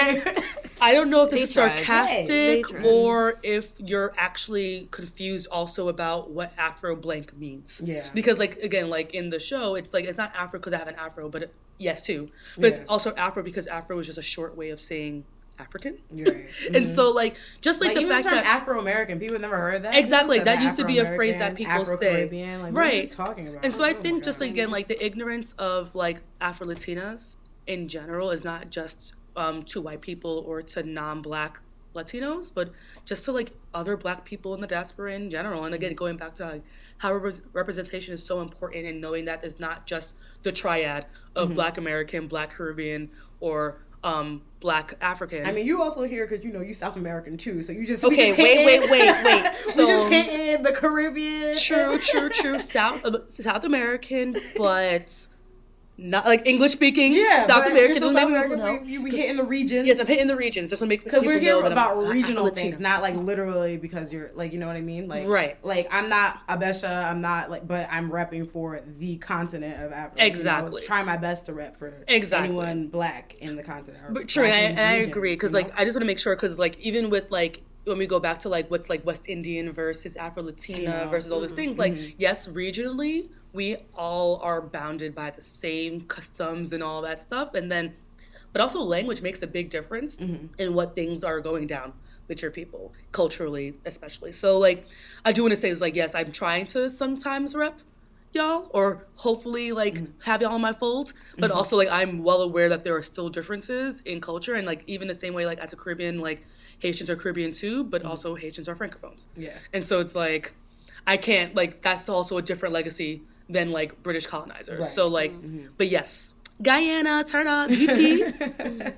I don't know if this they is tried. sarcastic hey, or if you're actually confused also about what Afro blank means. Yeah. Because like, again, like in the show, it's like, it's not Afro because I have an Afro, but it, Yes, too. But yeah. it's also Afro because Afro is just a short way of saying African. Right. Mm-hmm. And so, like, just like, like the even fact the term that... Afro-American, people have never heard that. Exactly. That used to be a phrase that people say. Like, what right. are you talking about? And so oh, I think oh just, God. again, like, the ignorance of, like, Afro-Latinas in general is not just um, to white people or to non-black Latinos, but just to, like, other black people in the diaspora in general. And, again, mm-hmm. going back to, like, how rep- representation is so important and knowing that it's not just the triad of mm-hmm. Black American, Black Caribbean, or um, Black African. I mean, you also here because, you know, you South American, too, so you just... Okay, just wait, wait, wait, wait, wait. So, we just hit in the Caribbean. True, true, true. South, uh, South American, but... Not like English speaking, yeah, South American. South American, American you be hitting the regions. Yes, I'm hitting the regions. Just to make because we're here about I'm, regional I'm things, not like literally because you're like you know what I mean. Like right. Like I'm not Abesha. I'm not like, but I'm repping for the continent of Africa. Exactly. You know, I was trying my best to rep for exactly. anyone black in the continent. But true, I, I agree because you know? like I just want to make sure because like even with like. When we go back to like what's like West Indian versus Afro-Latina yeah. versus all those things, like mm-hmm. yes, regionally we all are bounded by the same customs and all that stuff, and then, but also language makes a big difference mm-hmm. in what things are going down with your people culturally, especially. So like, I do want to say is like yes, I'm trying to sometimes rep y'all or hopefully like mm-hmm. have y'all in my fold, but mm-hmm. also like I'm well aware that there are still differences in culture and like even the same way like as a Caribbean like. Haitians are Caribbean too, but mm-hmm. also Haitians are francophones. Yeah. And so it's like, I can't, like, that's also a different legacy than, like, British colonizers. Right. So, like, mm-hmm. but yes. Guyana, turn up, U T,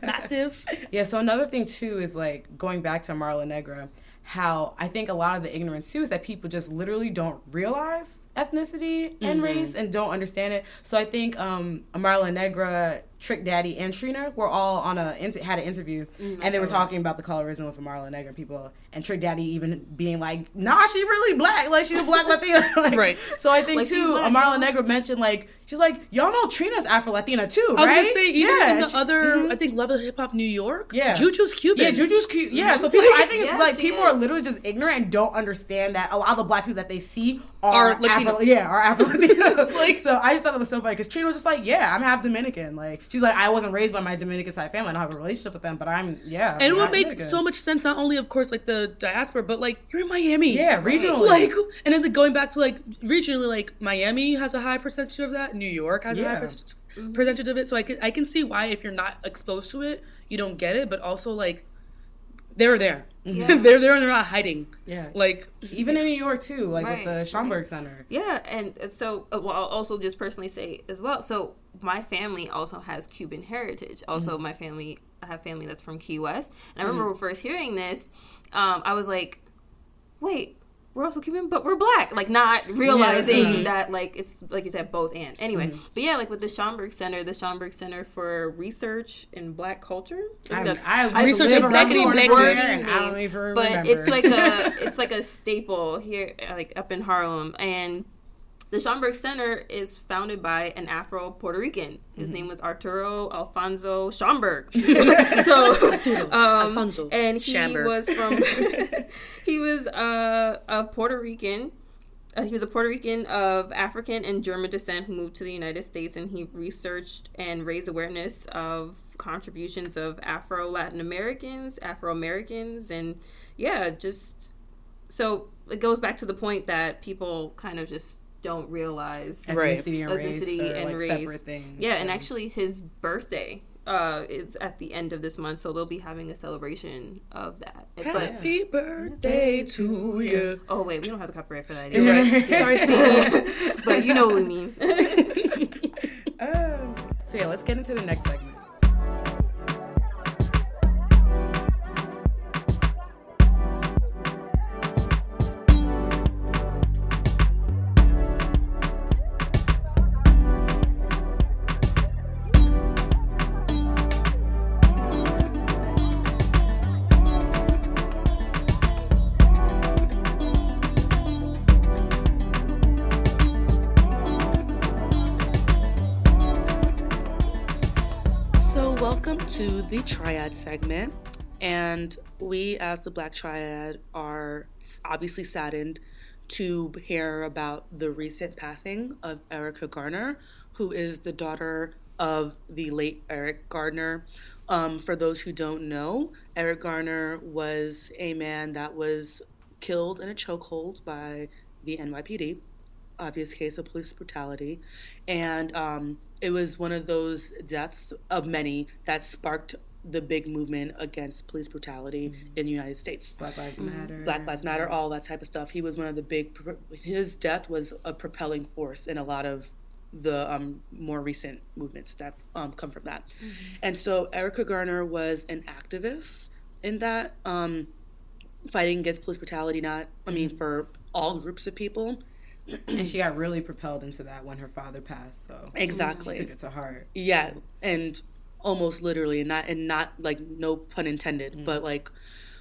massive. Yeah, so another thing too is, like, going back to Amara La Negra, how I think a lot of the ignorance too is that people just literally don't realize ethnicity and mm-hmm. race and don't understand it. So I think um, Amara La Negra Trick Daddy and Trina were all on a had an interview, mm, and they were talking about the colorism of Amara La Negra people, and Trick Daddy even being like, "Nah, she really black, like she's a black Latina." Like, right. So I think like, too, Amara La Negra mentioned like she's like, "Y'all know Trina's Afro Latina too, right?" I was gonna say even yeah. in the other, mm-hmm. I think Love and Hip Hop New York, yeah, Juju's Cuban, yeah, Juju's Cuban, yeah. Mm-hmm. So people, I think it's yeah, like people is. are literally just ignorant and don't understand that a lot of the black people that they see are, are Latino, Afro, yeah, are Afro Latina. Like, so I just thought that was so funny because Trina was just like, "Yeah, I'm half Dominican," like. She's like, I wasn't raised by my Dominican side family. I don't have a relationship with them, but I'm, yeah. And I'm it would make Dominican. so much sense, not only, of course, like the diaspora, but like, you're in Miami. Yeah, regionally. Like, and then going back to like, regionally, like Miami has a high percentage of that. New York has yeah. a high percentage, mm-hmm. percentage of it. So I can, I can see why if you're not exposed to it, you don't get it. But also like, they're there. Yeah. they're there and they're not hiding. Yeah. Like, even in New York too, like right. with the Schomburg right. Center. Yeah. And so, well, I'll also just personally say as well, so my family also has Cuban heritage. Also, mm-hmm. my family, I have family that's from Key West. And I remember mm-hmm. first hearing this, um, I was like, wait, we're also Cuban, but we're black. Like, not realizing yeah. mm-hmm. that, like, it's, like you said, both and. Anyway, mm-hmm. but yeah, like with the Schomburg Center, the Schomburg Center for Research in Black Culture. I, I, that's, I, I research in Black Culture. But it's like a it's like a staple here, like up in Harlem. And the Schomburg Center is founded by an Afro Puerto Rican. His mm-hmm. name was Arturo Alfonso Schomburg. so, um, Alfonso and he Schomburg. was from he was uh, a Puerto Rican. Uh, he was a Puerto Rican of African and German descent who moved to the United States, and he researched and raised awareness of contributions of Afro Latin Americans, Afro Americans, and yeah, just so it goes back to the point that people kind of just don't realize ethnicity and ethnicity race, and like race. Separate things. Yeah, and actually his birthday uh, is at the end of this month, so they'll be having a celebration of that. Happy but, birthday yeah. to you. Oh, wait, we don't have the copyright for that either. Right. Sorry, Steve. But you know what we mean. uh, so yeah, let's get into the next segment. To the Triad segment, and we as the Black Triad are obviously saddened to hear about the recent passing of Erica Garner, who is the daughter of the late Eric Garner. Um, for those who don't know, Eric Garner was a man that was killed in a chokehold by the N Y P D, obvious case of police brutality, and um, it was one of those deaths of many that sparked the big movement against police brutality mm-hmm. in the United States. Black Lives mm-hmm. Matter. Black Lives Matter, all that type of stuff. He was one of the big, his death was a propelling force in a lot of the um, more recent movements that um, come from that. Mm-hmm. And so Erica Garner was an activist in that, um, fighting against police brutality, not, I mean, mm-hmm. for all groups of people. And she got really propelled into that when her father passed. So exactly, she took it to heart. Yeah, and almost literally, and not and not like no pun intended, mm. but like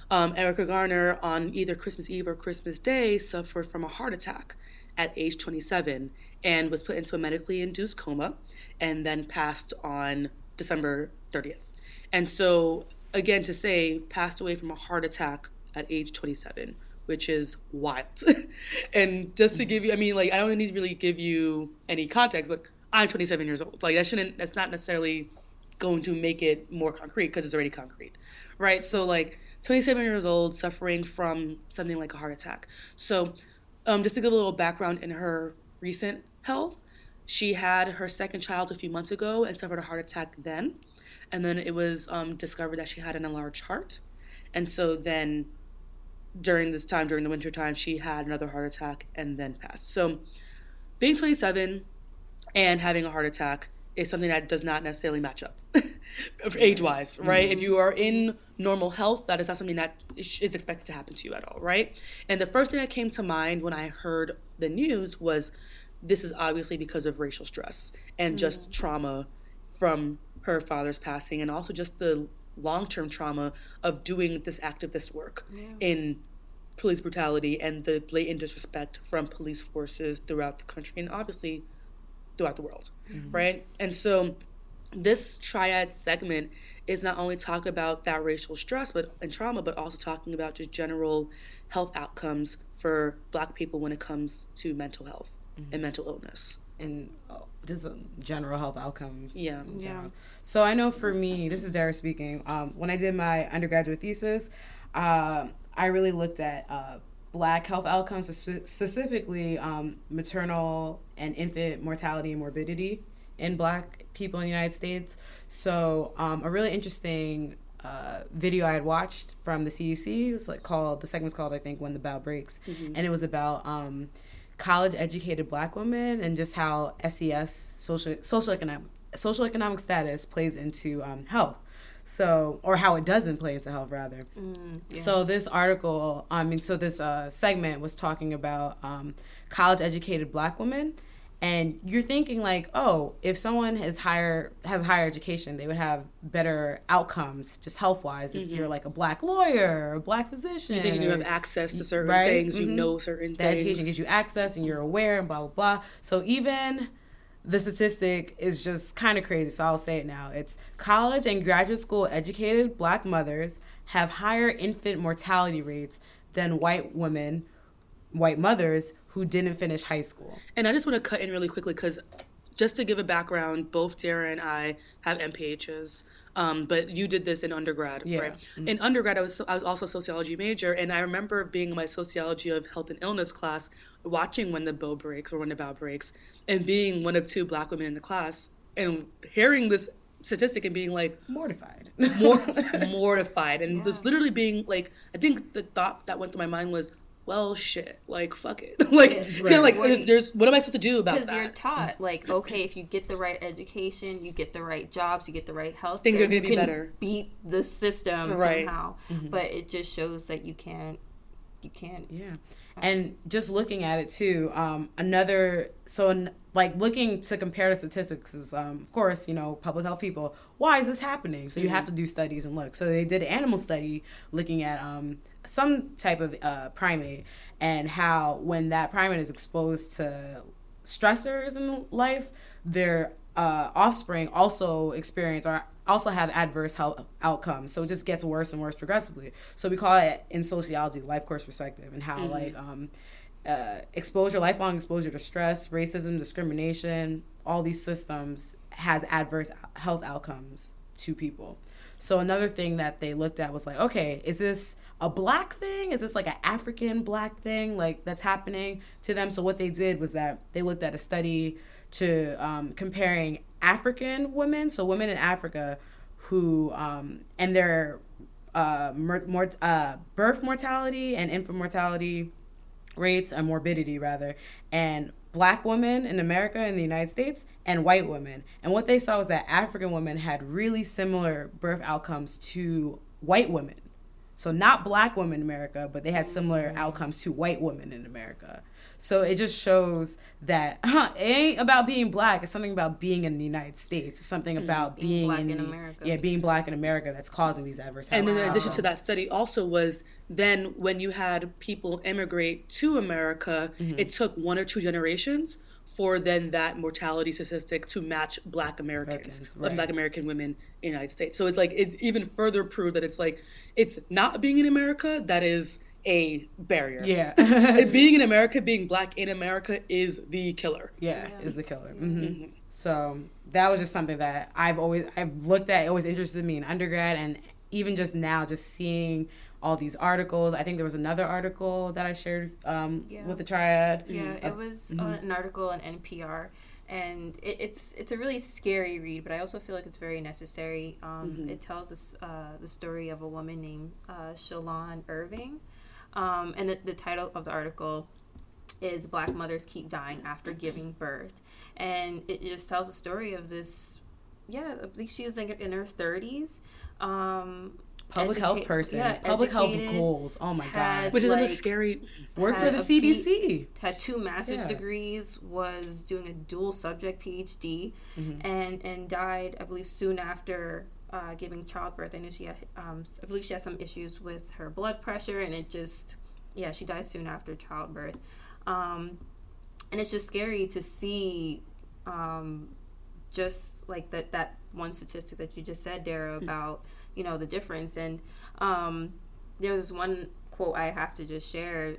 um, Erica Garner on either Christmas Eve or Christmas Day suffered from a heart attack at age twenty-seven and was put into a medically induced coma, and then passed on December thirtieth. And so again, to say passed away from a heart attack at age twenty-seven. Which is wild. And just to give you, I mean, like, I don't need to really give you any context, but I'm twenty-seven years old. Like, that shouldn't, that's not necessarily going to make it more concrete because it's already concrete, right? So, like, twenty-seven years old suffering from something like a heart attack. So, um, just to give a little background in her recent health, she had her second child a few months ago and suffered a heart attack then. And then it was um, discovered that she had an enlarged heart. And so then, during this time, during the winter time, she had another heart attack and then passed. So being twenty-seven and having a heart attack is something that does not necessarily match up age-wise, right? Mm-hmm. If you are in normal health, that is not something that is expected to happen to you at all, right? And the first thing that came to mind when I heard the news was this is obviously because of racial stress and mm-hmm. just trauma from her father's passing, and also just the long-term trauma of doing this activist work yeah. in police brutality and the blatant disrespect from police forces throughout the country and obviously throughout the world, mm-hmm. right? And so this triad segment is not only talk about that racial stress but and trauma, but also talking about just general health outcomes for Black people when it comes to mental health mm-hmm. and mental illness. And just general health outcomes. Yeah. yeah. So I know for me, this is Dara speaking, um, when I did my undergraduate thesis, uh, I really looked at uh, Black health outcomes, specifically um, maternal and infant mortality and morbidity in Black people in the United States. So um, a really interesting uh, video I had watched from the C D C, it was like called, the segment's called, I think, When the Bough Breaks. Mm-hmm. And it was about um, college-educated Black women and just how S E S, social social economic social economic status, plays into um, health. So, or how it doesn't play into health, rather. Mm, yeah. So this article, I mean, so this uh, segment was talking about um, college-educated Black women, and you're thinking like, oh, if someone has higher has higher education, they would have better outcomes, just health-wise. Mm-hmm. If you're like a Black lawyer, or a Black physician, you think you have access to certain right? things, mm-hmm. you know certain the things. That education gives you access, and you're aware, and blah blah blah. So even the statistic is just kind of crazy, so I'll say it now. It's college and graduate school educated Black mothers have higher infant mortality rates than white women, white mothers who didn't finish high school. And I just want to cut in really quickly because just to give a background, both Dara and I have M P Hs, um, but you did this in undergrad, yeah. right? Mm-hmm. In undergrad, I was I was also a sociology major, and I remember being in my sociology of health and illness class, watching When the Bow Breaks or When the Bow Breaks, and being one of two Black women in the class and hearing this statistic and being like mortified mor- mortified and yeah. just literally being like, I think the thought that went through my mind was, well shit, like fuck it. Like right. it's kinda like there's there's what am I supposed to do about that? Because you're taught like, okay, if you get the right education, you get the right jobs, you get the right health, things care, are gonna be better. Beat the system right. somehow. Mm-hmm. But it just shows that you can't you can't yeah. And just looking at it too, um, another, so in, like looking to compare the statistics is, um, of course, you know, public health people, why is this happening? So you mm-hmm. have to do studies and look. So they did an animal study looking at um, some type of uh, primate and how when that primate is exposed to stressors in life, their uh, offspring also experience or also have adverse health outcomes. So it just gets worse and worse progressively. So we call it in sociology, the life course perspective, and how mm-hmm. like um, uh, exposure, lifelong exposure to stress, racism, discrimination, all these systems has adverse health outcomes to people. So another thing that they looked at was like, okay, is this a Black thing? Is this like an African Black thing like that's happening to them? So what they did was that they looked at a study to um, comparing African women, so women in Africa who, um, and their uh, mor- uh, birth mortality and infant mortality rates and morbidity rather, and Black women in America in the United States and white women. And what they saw was that African women had really similar birth outcomes to white women. So not Black women in America, but they had similar mm-hmm. outcomes to white women in America. So it just shows that huh, it ain't about being Black. It's something about being in the United States. It's something about being, being Black in, in America. Yeah, being Black in America that's causing these adverse health. And then in addition to that study also was then when you had people immigrate to America, mm-hmm. it took one or two generations for then that mortality statistic to match Black Americans, Americans right. Black American women in the United States. So it's like it even further proved that it's like it's not being in America that is a barrier. Yeah. Being in America, being Black in America is the killer. Yeah, yeah. is the killer. Mm-hmm. Mm-hmm. So that was just something that I've always I've looked at. It always interested me in undergrad, and even just now, just seeing all these articles. I think there was another article that I shared um, yeah. with the triad. Yeah, uh, it was mm-hmm. an article on N P R, and it, it's it's a really scary read, but I also feel like it's very necessary. Um, mm-hmm. It tells us uh, the story of a woman named uh, Shalon Irving, um, and the, the title of the article is "Black Mothers Keep Dying After Giving Birth," and it just tells the story of this. Yeah, I think she was in, in her thirties. Um, Public educate, health person. Yeah, public educated, health goals. Oh, my God. Which is like, another scary... Worked for the C D C. P- had two master's yeah. degrees, was doing a dual subject P H D, mm-hmm. and, and died, I believe, soon after uh, giving childbirth. I knew she had... Um, I believe she had some issues with her blood pressure, and it just... Yeah, she died soon after childbirth. Um, and it's just scary to see... Um, just like that that one statistic that you just said, Dara, about, you know, the difference. And um, there was one quote I have to just share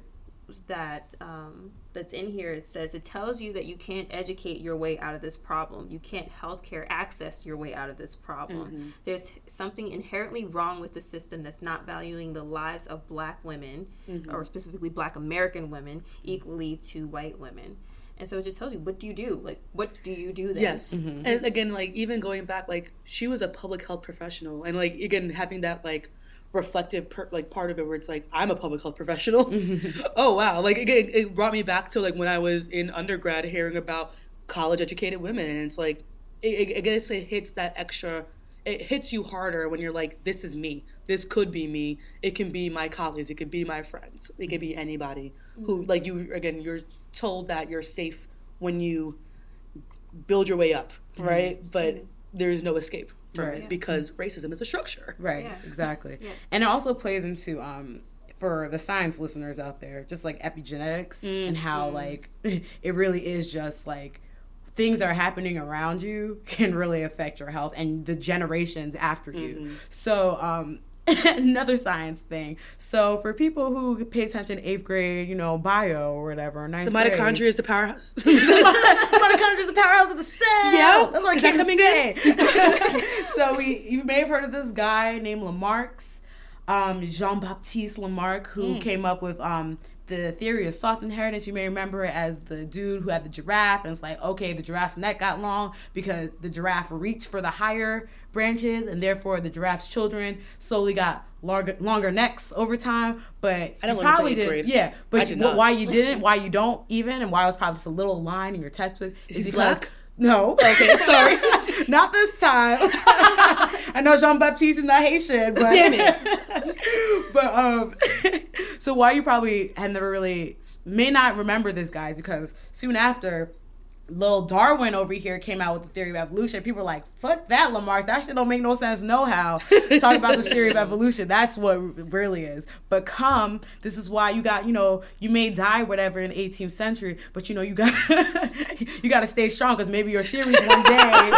that um, that's in here. It says, it tells you that you can't educate your way out of this problem. You can't healthcare access your way out of this problem. Mm-hmm. There's something inherently wrong with the system that's not valuing the lives of Black women, mm-hmm. or specifically Black American women, equally to white women. And so it just tells you, what do you do? Like, what do you do then? Yes. Mm-hmm. And again, like, even going back, like, she was a public health professional. And, like, again, having that, like, reflective, per- like, part of it where it's like, I'm a public health professional. Mm-hmm. Oh, wow. Like, again, it brought me back to, like, when I was in undergrad hearing about college-educated women. And it's like, it, it, I guess it hits that extra, it hits you harder when you're like, this is me. This could be me. It can be my colleagues. It could be my friends. It could be anybody who, like, you, again, you're told that you're safe when you build your way up, right? Mm-hmm. But there is no escape from right. it because yeah. racism is a structure. Right, yeah. exactly. Yeah. And it also plays into, um, for the science listeners out there, just like epigenetics mm-hmm. and how, like, it really is just like things that are happening around you can really affect your health and the generations after you. Mm-hmm. So, um, another science thing. So for people who pay attention in eighth grade, you know, bio or whatever, ninth grade. The mitochondria is the powerhouse. The mitochondria is the powerhouse of the cell. Yeah, that's what I kept saying. So we, you may have heard of this guy named Lamarck's, um, Jean-Baptiste Lamarck, who mm. came up with um, the theory of soft inheritance. You may remember it as the dude who had the giraffe, and it's like, okay, the giraffe's neck got long because the giraffe reached for the higher branches, and therefore the giraffe's children slowly got longer, longer necks over time. But I don't probably didn't, yeah. But I did you, why you didn't, why you don't even, and why it was probably just a little line in your textbook is, is he because black? No, okay, sorry, not this time. I know Jean-Baptiste is not Haitian, but damn it. But um, so why you probably had never really may not remember this, guys, because soon after. Little Darwin over here came out with the theory of evolution. People were like, fuck that, Lamarck. That shit don't make no sense no how. Talk about this theory of evolution. That's what it really is. But come, this is why you got, you know, you may die, whatever, in the eighteenth century, but, you know, you got you got to stay strong because maybe your theories one day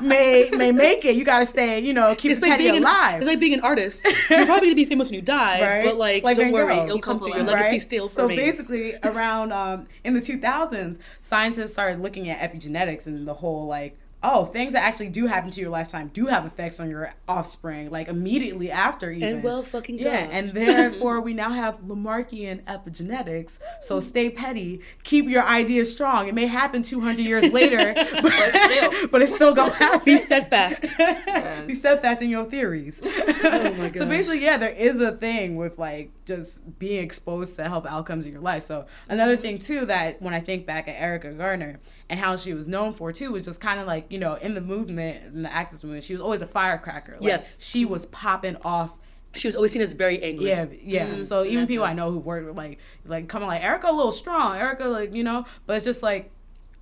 may may make it. You got to stay, you know, keep it's the like petty alive. An, it's like being an artist. You're probably going to be famous when you die, right? But, like, like don't worry. Girl. It'll come through. Your legacy right? still so remains. So basically, around um, in the two thousands, scientists started looking at epigenetics and the whole like, oh, things that actually do happen to your lifetime do have effects on your offspring, like immediately after even. And well fucking yeah, done. And therefore we now have Lamarckian epigenetics. So stay petty, keep your ideas strong. It may happen two hundred years later, but, but, still. But it's still going to happen. Be steadfast. Yes. Be steadfast in your theories. Oh my gosh. So basically, yeah, there is a thing with like just being exposed to health outcomes in your life. So another thing too that when I think back at Erica Garner, and how she was known for, too, was just kind of like, you know, in the movement, in the activist movement, she was always a firecracker. Like, yes. She was popping off. She was always seen as very angry. Yeah, yeah. Mm-hmm. So even that's people right. I know who've worked with, like, like coming like, Erica a little strong, Erica, like, you know. But it's just like,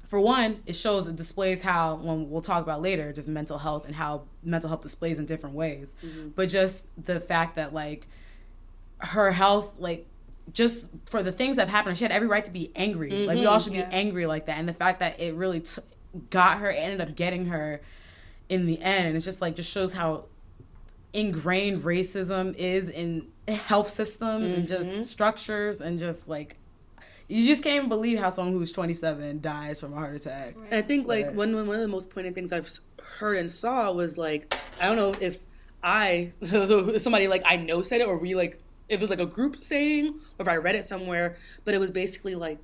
for one, it shows, it displays how, when we'll talk about later, just mental health and how mental health displays in different ways. Mm-hmm. But just the fact that, like, her health, like, just for the things that happened, she had every right to be angry. Mm-hmm. Like, we all should yeah. be angry like that. And the fact that it really t- got her, ended up getting her in the end. And it's just like, just shows how ingrained racism is in health systems mm-hmm. and just structures. And just like, you just can't even believe how someone who's twenty-seven dies from a heart attack. Right. I think like but, one, one of the most poignant things I've heard and saw was like, I don't know if I, somebody like I know said it or we like, it was like a group saying, or if I read it somewhere, but it was basically like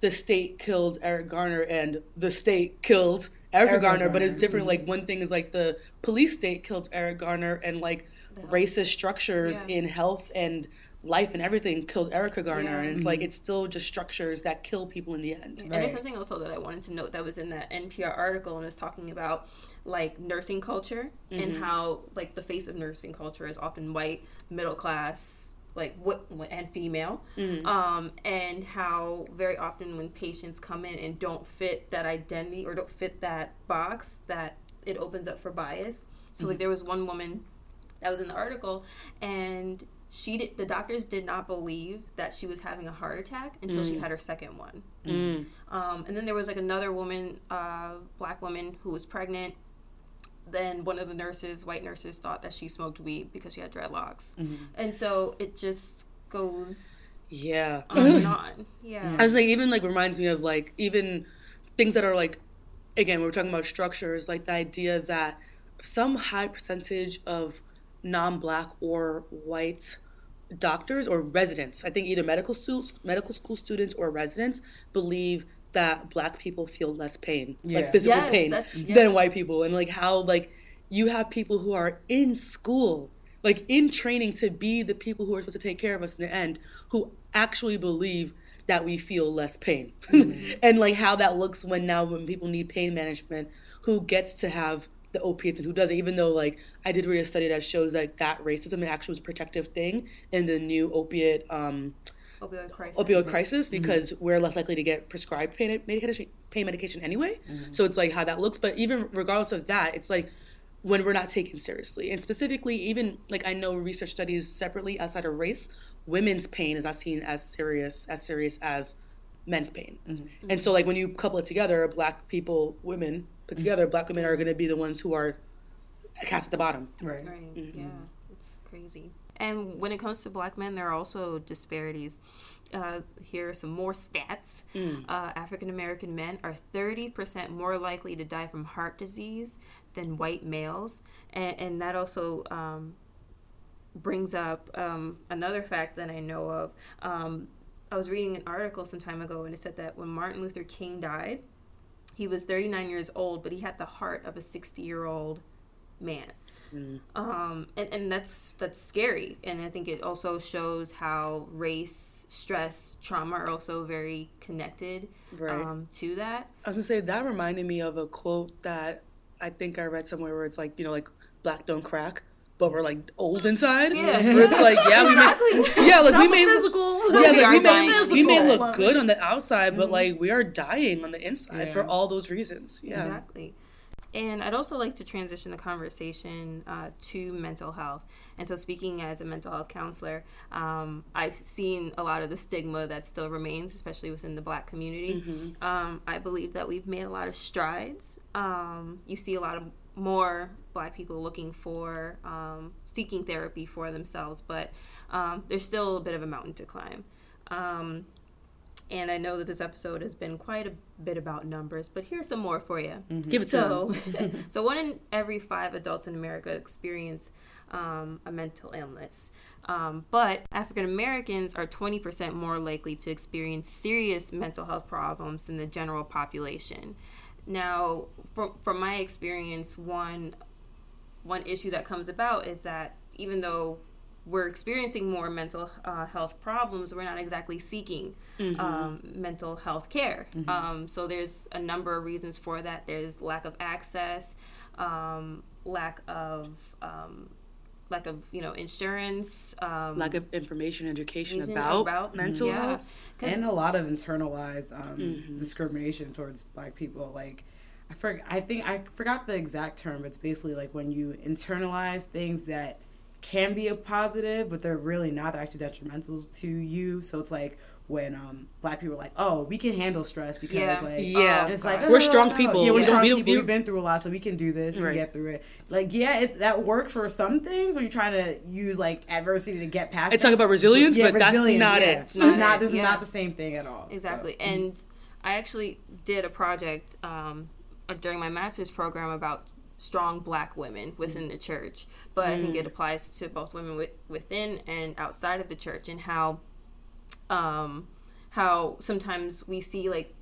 the state killed Eric Garner and the state killed Erica Eric Garner, Garner, but it's different. Mm-hmm. Like one thing is like the police state killed Eric Garner and like the racist structures yeah. in health and life and everything killed Erica Garner. Yeah. And it's mm-hmm. like, it's still just structures that kill people in the end. Right. And there's something also that I wanted to note that was in that N P R article, and it's talking about like nursing culture mm-hmm. and how like the face of nursing culture is often white, middle class, like what and female, mm-hmm. um, and how very often when patients come in and don't fit that identity or don't fit that box, that it opens up for bias. So mm-hmm. like there was one woman that was in the article, and she did, the doctors did not believe that she was having a heart attack until mm. she had her second one. Mm. Um, and then there was like another woman, uh, black woman who was pregnant. Then one of the nurses, white nurses, thought that she smoked weed because she had dreadlocks. Mm-hmm. And so it just goes yeah. on and on. Yeah. As like even like reminds me of like even things that are like, again, we were talking about structures, like the idea that some high percentage of non-black or white doctors or residents, I think either medical students, medical school students or residents believe that black people feel less pain, yeah. like physical yes, pain, yeah. than white people. And like how like you have people who are in school, like in training to be the people who are supposed to take care of us in the end, who actually believe that we feel less pain. Mm-hmm. And like how that looks when now when people need pain management, who gets to have the opiates and who doesn't, even though like I did read a study that shows like that racism actually was a protective thing in the new opiate um Opioid crisis. Opioid crisis, because mm-hmm. we're less likely to get prescribed pain medication, pain medication anyway. Mm-hmm. So it's like how that looks. But even regardless of that, it's like when we're not taken seriously. And specifically, even like I know research studies separately outside of race, women's pain is not seen as serious as serious as men's pain. Mm-hmm. Mm-hmm. And so like when you couple it together, black people, women put together, mm-hmm. black women are going to be the ones who are cast at the bottom. Right. Right. Mm-hmm. Yeah. It's crazy. And when it comes to black men, there are also disparities. Uh, here are some more stats. Mm. Uh, African-American men are thirty percent more likely to die from heart disease than white males. And, and that also um, brings up um, another fact that I know of. Um, I was reading an article some time ago, and it said that when Martin Luther King died, he was thirty-nine years old, but he had the heart of a sixty-year-old man. Mm. Um, and, and that's that's scary. And I think it also shows how race, stress, trauma are also very connected right. um, to that. I was going to say, that reminded me of a quote that I think I read somewhere where it's like, you know, like, black don't crack, but we're like old inside. Yeah. Where it's like, yeah, exactly. we may, yeah, like Not we may, physical. Yeah, we, like, we, may physical. we may look good on the outside, mm-hmm. but like we are dying on the inside yeah. for all those reasons. Yeah, exactly. And I'd also like to transition the conversation uh, to mental health. And so speaking as a mental health counselor, um, I've seen a lot of the stigma that still remains, especially within the black community. Mm-hmm. Um, I believe that we've made a lot of strides. Um, you see a lot of more black people looking for, um, seeking therapy for themselves, but um, there's still a bit of a mountain to climb. Um, And I know that this episode has been quite a bit about numbers, but here's some more for you. Mm-hmm. Give it so, some. So one in every five adults in America experience um, a mental illness. Um, but African Americans are twenty percent more likely to experience serious mental health problems than the general population. Now, from, from my experience, one one issue that comes about is that even though we're experiencing more mental uh, health problems, we're not exactly seeking mm-hmm. um, mental health care. Mm-hmm. Um, so there's a number of reasons for that. There's lack of access, um, lack of um, lack of you know insurance, um, lack of information education about, about mental mm-hmm. health, yeah. and a lot of internalized um, mm-hmm. discrimination towards black people. Like I forg- I think I forgot the exact term, but it's basically like when you internalize things that can be a positive, but they're really not. They're actually detrimental to you. So it's like when um, black people are like, "Oh, we can handle stress because yeah. like yeah, oh, it's God. like we're oh, strong no. people. Yeah, we're yeah. strong we people. We've been through a lot, so we can do this. Right. We can get through it. Like, yeah, it, that works for some things when you're trying to use like adversity to get past. It's talking about resilience, yeah, but resilience, that's not yeah. it. It's not, not it. This yeah. is not the same thing at all. Exactly. So. And I actually did a project um, during my master's program about strong black women within the church, but mm. I think it applies to both women with, within and outside of the church, and how um how sometimes we see like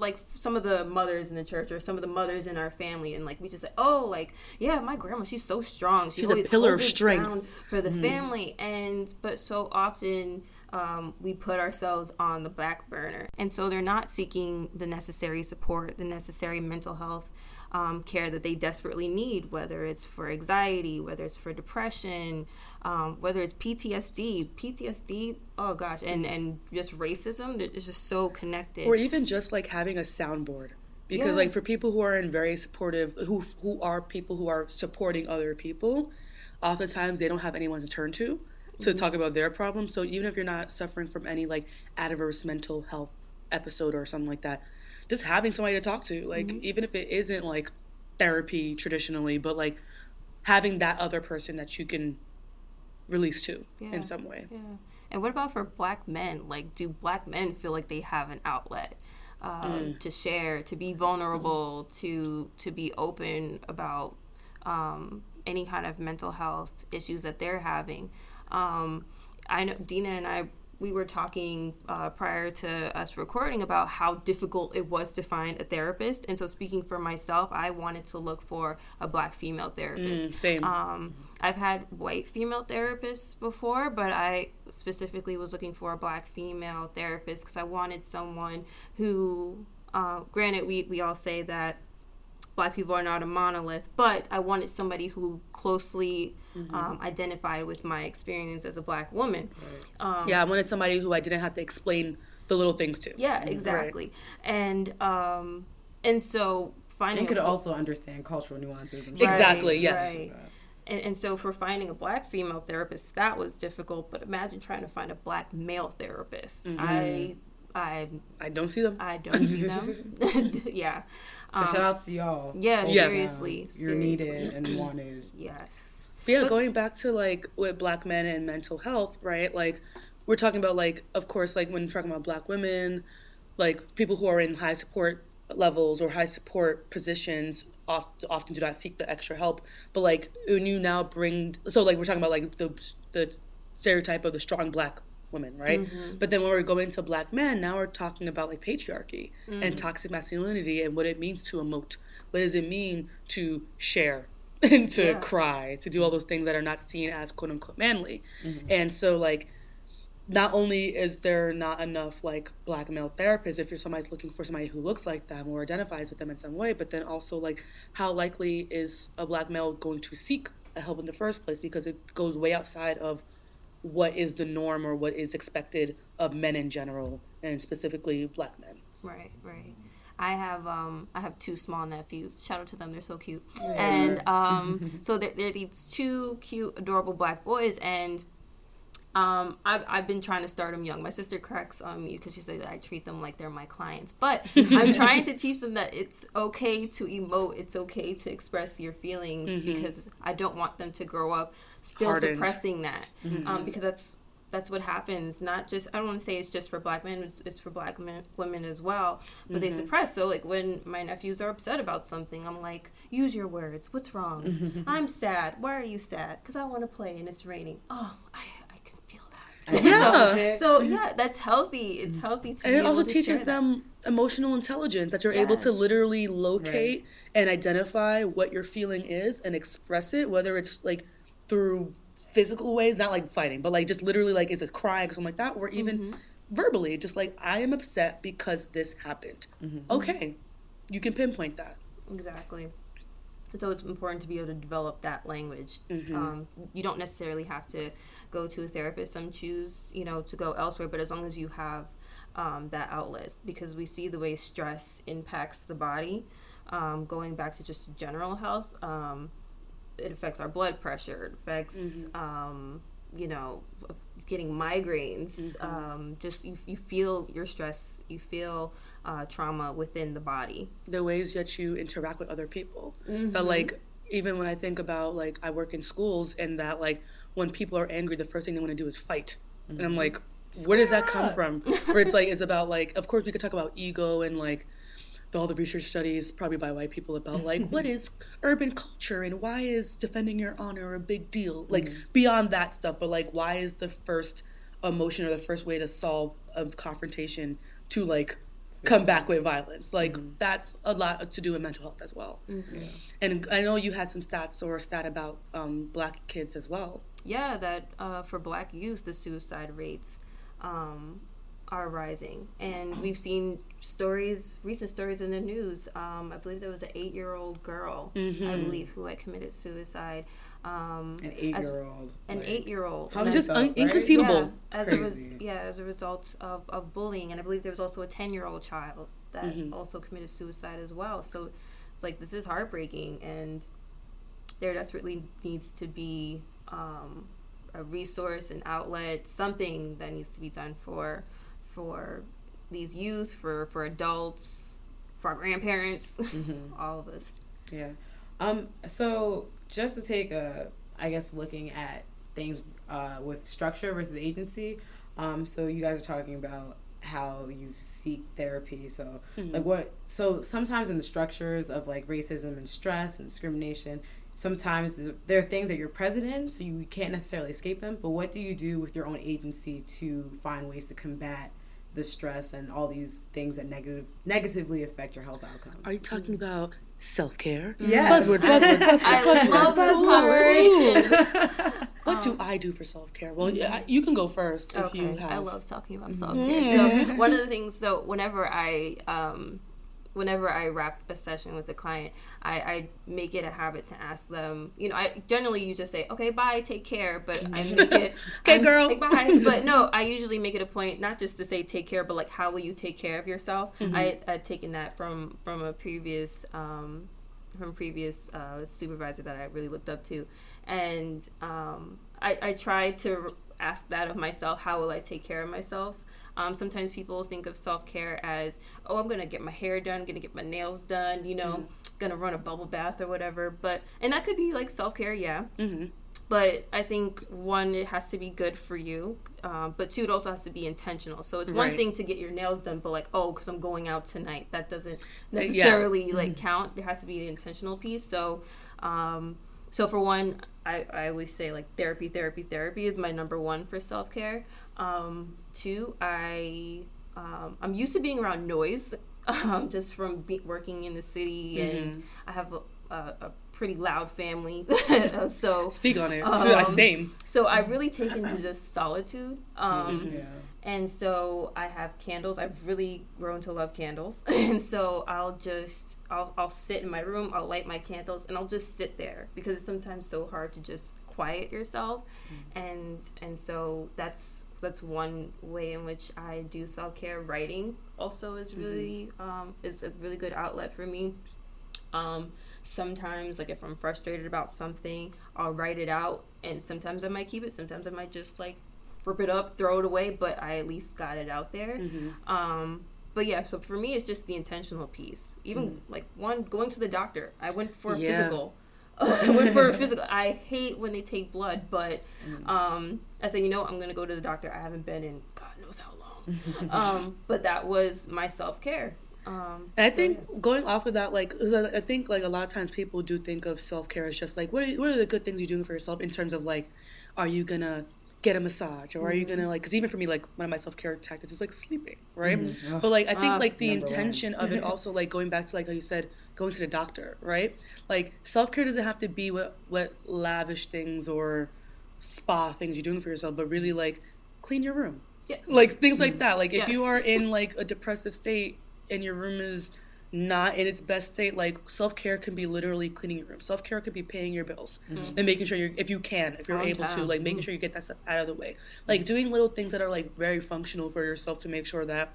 like some of the mothers in the church or some of the mothers in our family, and like we just say, oh, like, yeah, my grandma, she's so strong, she she's always a pillar of strength for the mm. family. And but so often um we put ourselves on the back burner, and so they're not seeking the necessary support, the necessary mental health Um, care that they desperately need, whether it's for anxiety, whether it's for depression, um, whether it's P T S D. P T S D, oh gosh, and, and just racism, it's just so connected. Or even just like having a soundboard. Because yeah. like for people who are in very supportive, who who are people who are supporting other people, oftentimes they don't have anyone to turn to to mm-hmm. talk about their problems. So even if you're not suffering from any like adverse mental health episode or something like that, just having somebody to talk to, like, mm-hmm. even if it isn't, like, therapy traditionally, but, like, having that other person that you can release to yeah. in some way. Yeah. And what about for Black men? Like, do Black men feel like they have an outlet um, mm. to share, to be vulnerable, mm-hmm. to to be open about um, any kind of mental health issues that they're having? Um, I know Dina and I, we were talking uh, prior to us recording about how difficult it was to find a therapist. And so speaking for myself, I wanted to look for a Black female therapist. Mm, same. Um, I've had white female therapists before, but I specifically was looking for a Black female therapist because I wanted someone who, uh, granted, we, we all say that Black people are not a monolith, but I wanted somebody who closely mm-hmm. um, identified with my experience as a Black woman. Right. Um, yeah, I wanted somebody who I didn't have to explain the little things to. Yeah, exactly. Right. And um, and so finding... And could a, also understand cultural nuances. And right, exactly, yes. Right. And, and so for finding a Black female therapist, that was difficult, but imagine trying to find a Black male therapist. Mm-hmm. I... I I don't see them. I don't see them. yeah. Um, shout outs to y'all. Yeah, yes. seriously. You're seriously. needed and wanted. Yes. But yeah, but, going back to like with Black men and mental health, right? Like we're talking about like, of course, like when we're talking about Black women, like people who are in high support levels or high support positions often, often do not seek the extra help. But like when you now bring, so like we're talking about like the the stereotype of the strong Black women, right? Mm-hmm. But then when we're going to Black men, now we're talking about like patriarchy mm-hmm. and toxic masculinity and what it means to emote. What does it mean to share and to yeah. cry, to do all those things that are not seen as quote unquote manly. Mm-hmm. And so like, not only is there not enough like Black male therapists, if you're somebody's looking for somebody who looks like them or identifies with them in some way, but then also like how likely is a Black male going to seek a help in the first place, because it goes way outside of what is the norm or what is expected of men in general, and specifically Black men. Right, right. I have um I have two small nephews. Shout out to them, they're so cute. Yeah. And um so they're, they're these two cute, adorable Black boys, and um I've I've been trying to start them young. My sister cracks on me because she says I treat them like they're my clients, but I'm trying to teach them that it's okay to emote, it's okay to express your feelings mm-hmm. because I don't want them to grow up still hardened. Suppressing that mm-hmm. um, because that's that's what happens. Not just, I don't want to say it's just for Black men, it's, it's for Black men, women as well, but mm-hmm. they suppress. So like when my nephews are upset about something, I'm like, use your words, what's wrong? Mm-hmm. I'm sad, why are you sad? Because I want to play and it's raining. Oh, I I can feel that. Yeah. so, so yeah, that's healthy, it's healthy to and be it also able to teaches them that. Emotional intelligence, that you're yes. able to literally locate right. and identify what your feeling is and express it, whether it's like through physical ways, not like fighting, but like just literally like is it crying or something like that, or even mm-hmm. verbally, just like I am upset because this happened. Mm-hmm. Okay, you can pinpoint that. Exactly. So it's important to be able to develop that language. Mm-hmm. Um, you don't necessarily have to go to a therapist. Some choose, you know, to go elsewhere, but as long as you have um, that outlet, because we see the way stress impacts the body. Um, going back to just general health, um, it affects our blood pressure, it affects, mm-hmm. um, you know, getting migraines, mm-hmm. um, just you, you feel your stress, you feel uh, trauma within the body. The ways that you interact with other people. Mm-hmm. But like, even when I think about like, I work in schools and that like, when people are angry, the first thing they want to do is fight. Mm-hmm. And I'm like, where does that come from? Where it's like, it's about like, of course we could talk about ego and like, all the research studies probably by white people about like what is urban culture and why is defending your honor a big deal, like mm-hmm. beyond that stuff, but like why is the first emotion or the first way to solve a confrontation to like come back with violence. Like, mm-hmm. that's a lot to do with mental health as well. Mm-hmm. Yeah. And I know you had some stats or a stat about um, black kids as well. Yeah, that uh, for black youth, the suicide rates um, are rising. And we've seen stories, recent stories in the news. Um, I believe there was an eight-year-old girl, mm-hmm. I believe, who had committed suicide. Um, an eight-year-old. An like, eight-year-old. How just un- right? inconceivable. Yeah, as, a res- yeah, as a result of, of bullying. And I believe there was also a ten-year-old child that mm-hmm. also committed suicide as well. So, like, this is heartbreaking. And there desperately needs to be um, a resource, an outlet, something that needs to be done for for these youth, for, for adults, for our grandparents, mm-hmm. all of us. Yeah. Um. So... Just to take a, I guess, looking at things uh, with structure versus agency. Um, so you guys are talking about how you seek therapy. So mm-hmm. like what? So sometimes in the structures of like racism and stress and discrimination, sometimes there are things that you're present in, so you can't necessarily escape them. But what do you do with your own agency to find ways to combat the stress and all these things that negative negatively affect your health outcomes? Are you talking about self-care? Yes. Buzzword, buzzword, buzzword, I buzzword, love buzzword. This conversation. What um, do I do for self-care? Well, yeah, I, you can go first if okay. you have. I love talking about self-care. Mm. So one of the things, so whenever I, um, whenever I wrap a session with a client, I, I make it a habit to ask them, you know, I generally you just say, okay, bye, take care, but I make it. Okay, girl. Like, bye. But no, I usually make it a point not just to say take care, but like how will you take care of yourself? Mm-hmm. I I'd taken that from, from a previous, um, from previous uh, supervisor that I really looked up to. And um, I, I try to ask that of myself, how will I take care of myself? Um, sometimes people think of self-care as, oh, I'm going to get my hair done, going to get my nails done, you know, mm-hmm. going to run a bubble bath or whatever. But and that could be like self-care, yeah. Mm-hmm. But I think, one, it has to be good for you. Um, but two, it also has to be intentional. So it's right. one thing to get your nails done, but like, oh, because I'm going out tonight. That doesn't necessarily yeah. like mm-hmm. count. There has to be an intentional piece. So, um, so for one, I, I always say like therapy, therapy, therapy is my number one for self-care. Um, two, I, um, I'm used to being around noise, um, just from be- working in the city, mm-hmm. and I have a, a, a pretty loud family, so... Speak on it. Um, Same. So I've really taken to just solitude, um, mm-hmm. yeah. and so I have candles. I've really grown to love candles, and so I'll just, I'll, I'll sit in my room, I'll light my candles, and I'll just sit there, because it's sometimes so hard to just quiet yourself, mm-hmm. and, and so that's... That's one way in which I do self-care. Writing also is really mm-hmm. um, is a really good outlet for me. Um, sometimes, like if I'm frustrated about something, I'll write it out, and sometimes I might keep it. Sometimes I might just like rip it up, throw it away, but I at least got it out there. Mm-hmm. Um, but yeah, so for me, it's just the intentional piece. Even mm-hmm. like one, going to the doctor. I went for yeah. a physical. I went for a physical. I hate when they take blood, but um, I said, you know, I'm going to go to the doctor. I haven't been in God knows how long. Um, but that was my self-care. Um, and I so, think yeah. going off of that, like, I think like a lot of times people do think of self-care as just like, what are, what are the good things you're doing for yourself in terms of like, are you going to get a massage or are you going to like, because even for me, like one of my self-care tactics is like sleeping, right? Mm-hmm. Oh, but like, I think ah, like the intention of it also like going back to like how you said, going to the doctor, right? Like self-care doesn't have to be what, what lavish things or spa things you're doing for yourself, but really like clean your room. Yeah. Like things like that. Like yes. if you are in like a depressive state and your room is not in its best state, like self-care can be literally cleaning your room. Self-care can be paying your bills mm-hmm. and making sure you're, if you can, if you're on able time. to, like making mm-hmm. sure you get that stuff out of the way. Like doing little things that are like very functional for yourself to make sure that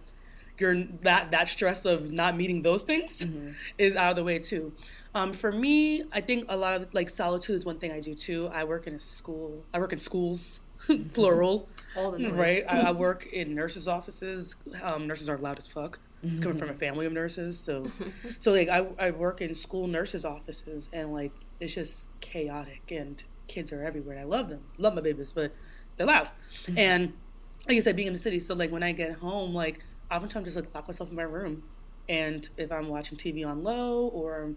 Your that that stress of not meeting those things mm-hmm. is out of the way too. Um, for me, I think a lot of like solitude is one thing I do too. I work in a school. I work in schools, mm-hmm. plural. All the noise. Right. I, I work in nurses' offices. Um, nurses are loud as fuck. Mm-hmm. Coming from a family of nurses, so so like I I work in school nurses' offices, and like it's just chaotic, and kids are everywhere. And I love them. Love my babies, but they're loud. Mm-hmm. And like I said, being in the city, so like when I get home, like. Oftentimes, just like lock myself in my room, and if I'm watching T V on low or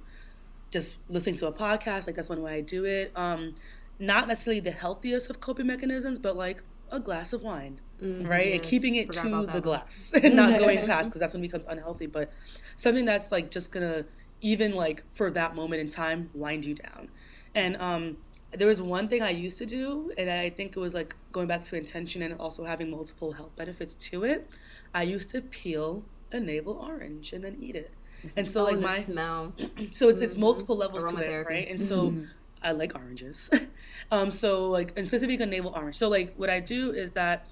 just listening to a podcast, like that's one way I do it. Um, not necessarily the healthiest of coping mechanisms, but like a glass of wine, mm-hmm. right? Yes. And keeping it Forgot to the one. glass and not going past, because that's when it becomes unhealthy. But something that's like just gonna, even like for that moment in time, wind you down. And um, there was one thing I used to do, and I think it was like going back to intention and also having multiple health benefits to it. I used to peel a navel orange and then eat it. And so oh, like my smell. So it's mm-hmm. it's multiple levels to it, right? And so mm-hmm. I like oranges. um, so like, and specifically a navel orange. So like what I do is that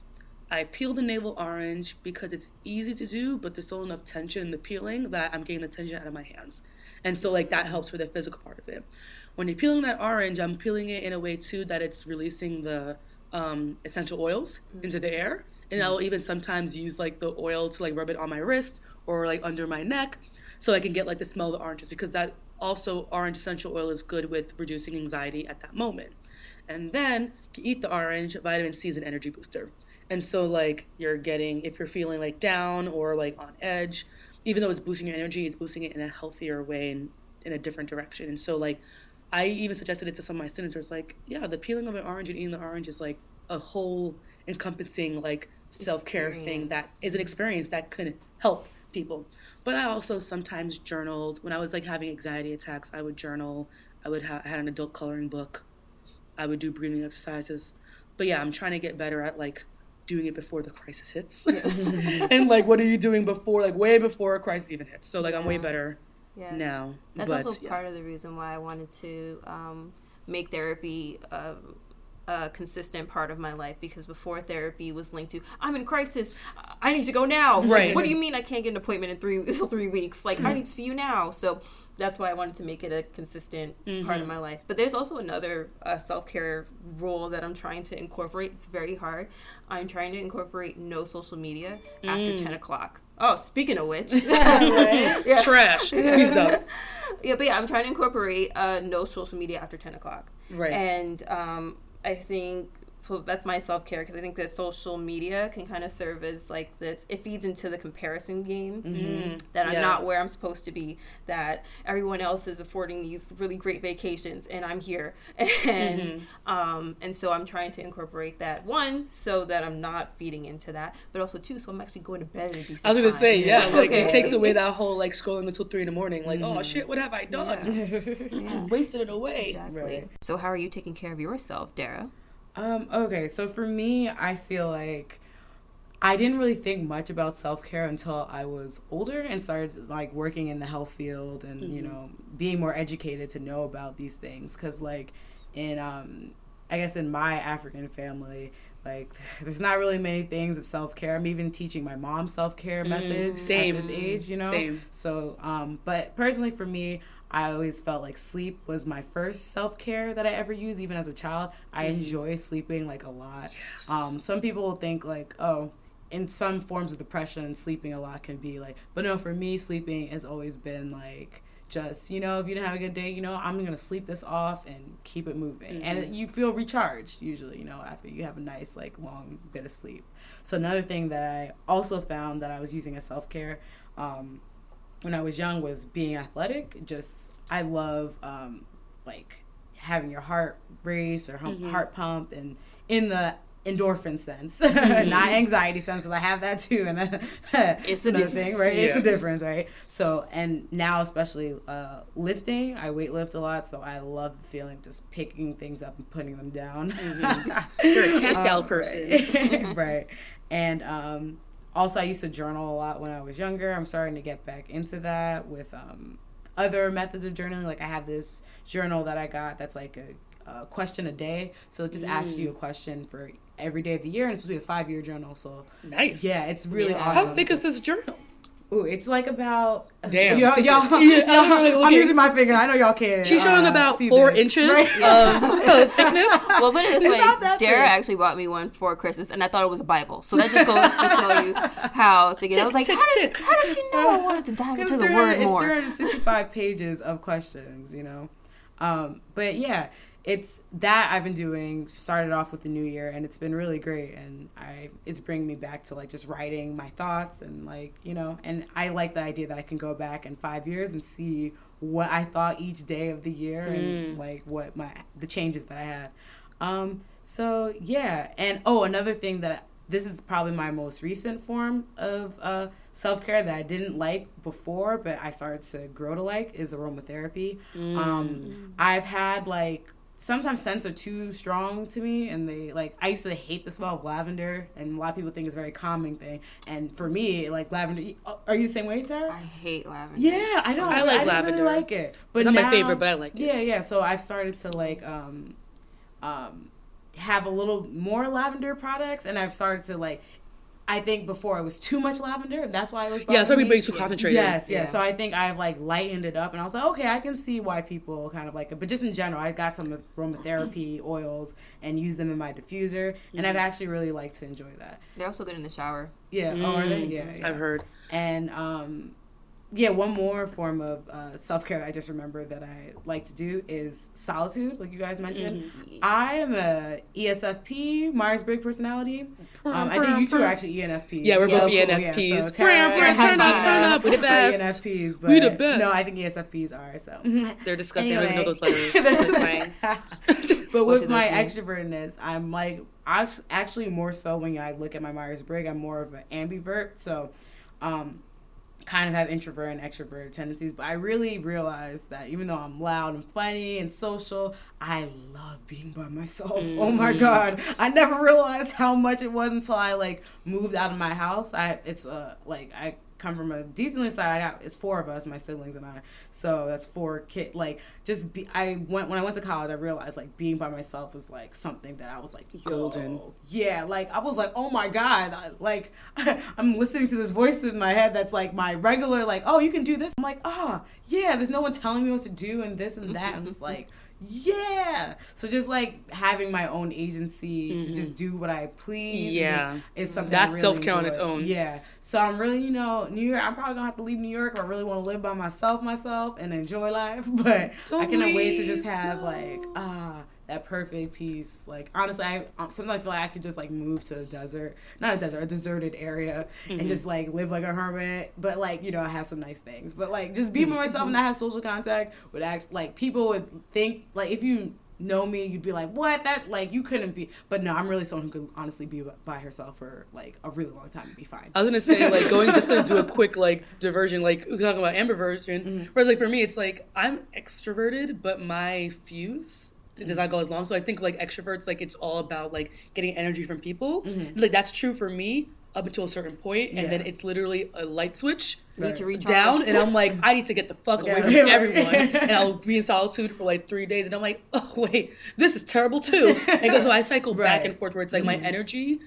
I peel the navel orange because it's easy to do, but there's still enough tension in the peeling that I'm getting the tension out of my hands. And so like that helps for the physical part of it. When you're peeling that orange, I'm peeling it in a way too that it's releasing the um, essential oils mm-hmm. into the air. And mm-hmm. I'll even sometimes use like the oil to like rub it on my wrist or like under my neck, so I can get like the smell of the oranges, because that also orange essential oil is good with reducing anxiety at that moment. And then you eat the orange. Vitamin C is an energy booster. And so like you're getting, if you're feeling like down or like on edge, even though it's boosting your energy, it's boosting it in a healthier way and in a different direction. And so like I even suggested it to some of my students. I was like, yeah, the peeling of an orange and eating the orange is like a whole encompassing like self-care experience. Thing that is an experience that could help people. But I also sometimes journaled when I was like having anxiety attacks. I would journal. I would ha- I had an adult coloring book. I would do breathing exercises. But yeah, I'm trying to get better at like doing it before the crisis hits. Yeah. And like, what are you doing before, like way before a crisis even hits? So like, I'm yeah. way better yeah. now. That's but, also yeah. part of the reason why I wanted to um, make therapy uh, a consistent part of my life, because before therapy was linked to I'm in crisis, I need to go now. Right. What do you mean I can't get an appointment in three three weeks? Like mm-hmm. I need to see you now. So that's why I wanted to make it a consistent mm-hmm. part of my life. But there's also another uh, self-care rule that I'm trying to incorporate. It's very hard. I'm trying to incorporate no social media mm. after ten o'clock. Oh, speaking of which. yeah. Trash. Yeah. yeah, but yeah, I'm trying to incorporate uh, no social media after ten o'clock. Right. And um, I think so that's my self-care, because I think that social media can kind of serve as like this, it feeds into the comparison game mm-hmm. that I'm yeah. not where I'm supposed to be, that everyone else is affording these really great vacations and I'm here. And mm-hmm. um, and so I'm trying to incorporate that, one, so that I'm not feeding into that, but also two, so I'm actually going to bed at a decent I was going to say, yeah, like okay. it takes away that whole like scrolling until three in the morning, like, mm-hmm. oh shit, what have I done? Yeah. yeah. Wasted it away. Exactly. Right. So how are you taking care of yourself, Dara? Um, okay, so for me, I feel like I didn't really think much about self-care until I was older and started, like, working in the health field and, mm-hmm. you know, being more educated to know about these things. Because, like, in, um, I guess in my African family, like, there's not really many things of self-care. I'm even teaching my mom self-care mm-hmm. methods Same. At this age, you know? Same. So, um, but personally for me, I always felt like sleep was my first self-care that I ever used, even as a child. I mm. enjoy sleeping, like, a lot. Yes. Um, some people will think, like, oh, in some forms of depression, sleeping a lot can be, like... But no, for me, sleeping has always been, like, just, you know, if you didn't have a good day, you know, I'm going to sleep this off and keep it moving. Mm-hmm. And you feel recharged, usually, you know, after you have a nice, like, long bit of sleep. So another thing that I also found that I was using as self-care... Um, when I was young was being athletic. Just, I love, um, like, having your heart race or hum- mm-hmm. heart pump, and in the endorphin sense, mm-hmm. not anxiety sense, because I have that too. And it's a difference. Thing, right? Yeah. It's a difference, right? So, and now especially uh, lifting, I weight lift a lot, so I love the feeling of just picking things up and putting them down. Mm-hmm. You're a tactile um, person. Right. right. And, um, also, I used to journal a lot when I was younger. I'm starting to get back into that with um, other methods of journaling. Like, I have this journal that I got that's like a, a question a day. So it just mm. asks you a question for every day of the year, and it's supposed to be a five-year journal. So nice. Yeah, it's really yeah. awesome. How thick so, is this journal? Ooh, it's like about... Damn. Y'all, y'all, yeah, I'm, really I'm using my finger. I know y'all can. She's showing uh, about four this. inches right? of thickness. Well, put it this way. Dara thick. actually bought me one for Christmas, and I thought it was a Bible. So that just goes to show you how thick it is. I was like, tick, how, tick. Did, how did she know uh, I wanted to dive into the word more? It's three hundred sixty-five pages of questions, you know? Um, but, yeah, it's that I've been doing, started off with the new year, and it's been really great, and I it's bringing me back to, like, just writing my thoughts and, like, you know, and I like the idea that I can go back in five years and see what I thought each day of the year mm. and, like, what my the changes that I had. Um, so, yeah. And, oh, another thing that this is probably my most recent form of uh, self-care that I didn't like before, but I started to grow to like, is aromatherapy. Mm. Um, I've had, like, sometimes scents are too strong to me, and they, like, I used to hate the smell of lavender, and a lot of people think it's a very calming thing. And for me, like, lavender, are you the same way, Tara? I hate lavender. Yeah, I don't. I like I lavender. I really like it. But it's not now, my favorite, but I like it. Yeah, yeah. So I've started to, like, um, um, have a little more lavender products, and I've started to, like, I think before it was too much lavender. That's why it was bothering Yeah, it's probably being too concentrated. Yes, yeah. yeah. So I think I've, like, lightened it up. And I was like, okay, I can see why people kind of like it. But just in general, I got some aromatherapy mm-hmm. oils and used them in my diffuser. Mm-hmm. And I've actually really liked to enjoy that. They're also good in the shower. Yeah. Mm-hmm. Oh, are they? Yeah, yeah. I've heard. And, um, yeah, one more form of uh, self-care that I just remember that I like to do is solitude, like you guys mentioned. Mm-hmm. I am a E S F P, Myers-Briggs personality. Um, I think you two are actually E N F Ps. Yeah, we're so both E N F Ps. Cool. Yeah, so Tara, Tara, turn up, turn up. We're the best. E N F Ps, but we're the best. No, I think E S F Ps are, so. They're disgusting. Anyway. I don't even know those letters. But with my extrovertness, I'm like, I'm actually more so when I look at my Myers-Briggs, I'm more of an ambivert, so um kind of have introvert and extrovert tendencies, but I really realized that even though I'm loud and funny and social, I love being by myself. Mm. Oh my God. I never realized how much it was until I like moved out of my house. I it's uh like I come from a decently side. I got, it's four of us, my siblings and I. So that's four kids. Like just be, I went when I went to college. I realized like being by myself was like something that I was like golden. Yeah, like I was like, oh my God, I, like I'm listening to this voice in my head that's like my regular. Like, oh, you can do this. I'm like, ah, oh, yeah. There's no one telling me what to do and this and that. I'm just like, yeah. So just like having my own agency mm-hmm. to just do what I please yeah is something that's really self-care on its own. Yeah, so I'm really, you know, New York, I'm probably gonna have to leave New York if I really want to live by myself myself and enjoy life, but Don't I cannot leave. wait to just have no. like ah uh, that perfect peace. Like honestly, I sometimes feel like I could just like move to a desert, not a desert, a deserted area, mm-hmm. and just like live like a hermit. But like, you know, I have some nice things. But like just be by myself mm-hmm. and not have social contact would act like people would think like if you know me, you'd be like, what? That like you couldn't be. But no, I'm really someone who could honestly be by herself for like a really long time and be fine. I was gonna say like going just to do a quick like diversion, like we're talking about ambiversion. Mm-hmm. Whereas like for me, it's like I'm extroverted, but my fuse. It does not go as long. So I think like extroverts, like it's all about like getting energy from people. Mm-hmm. Like that's true for me up until a certain point, and yeah. then it's literally a light switch right. to down, and I'm like, I need to get the fuck away yeah. from everyone, and I'll be in solitude for like three days, and I'm like, oh wait, this is terrible too. And so I cycle right. back and forth where it's like mm-hmm. my energy,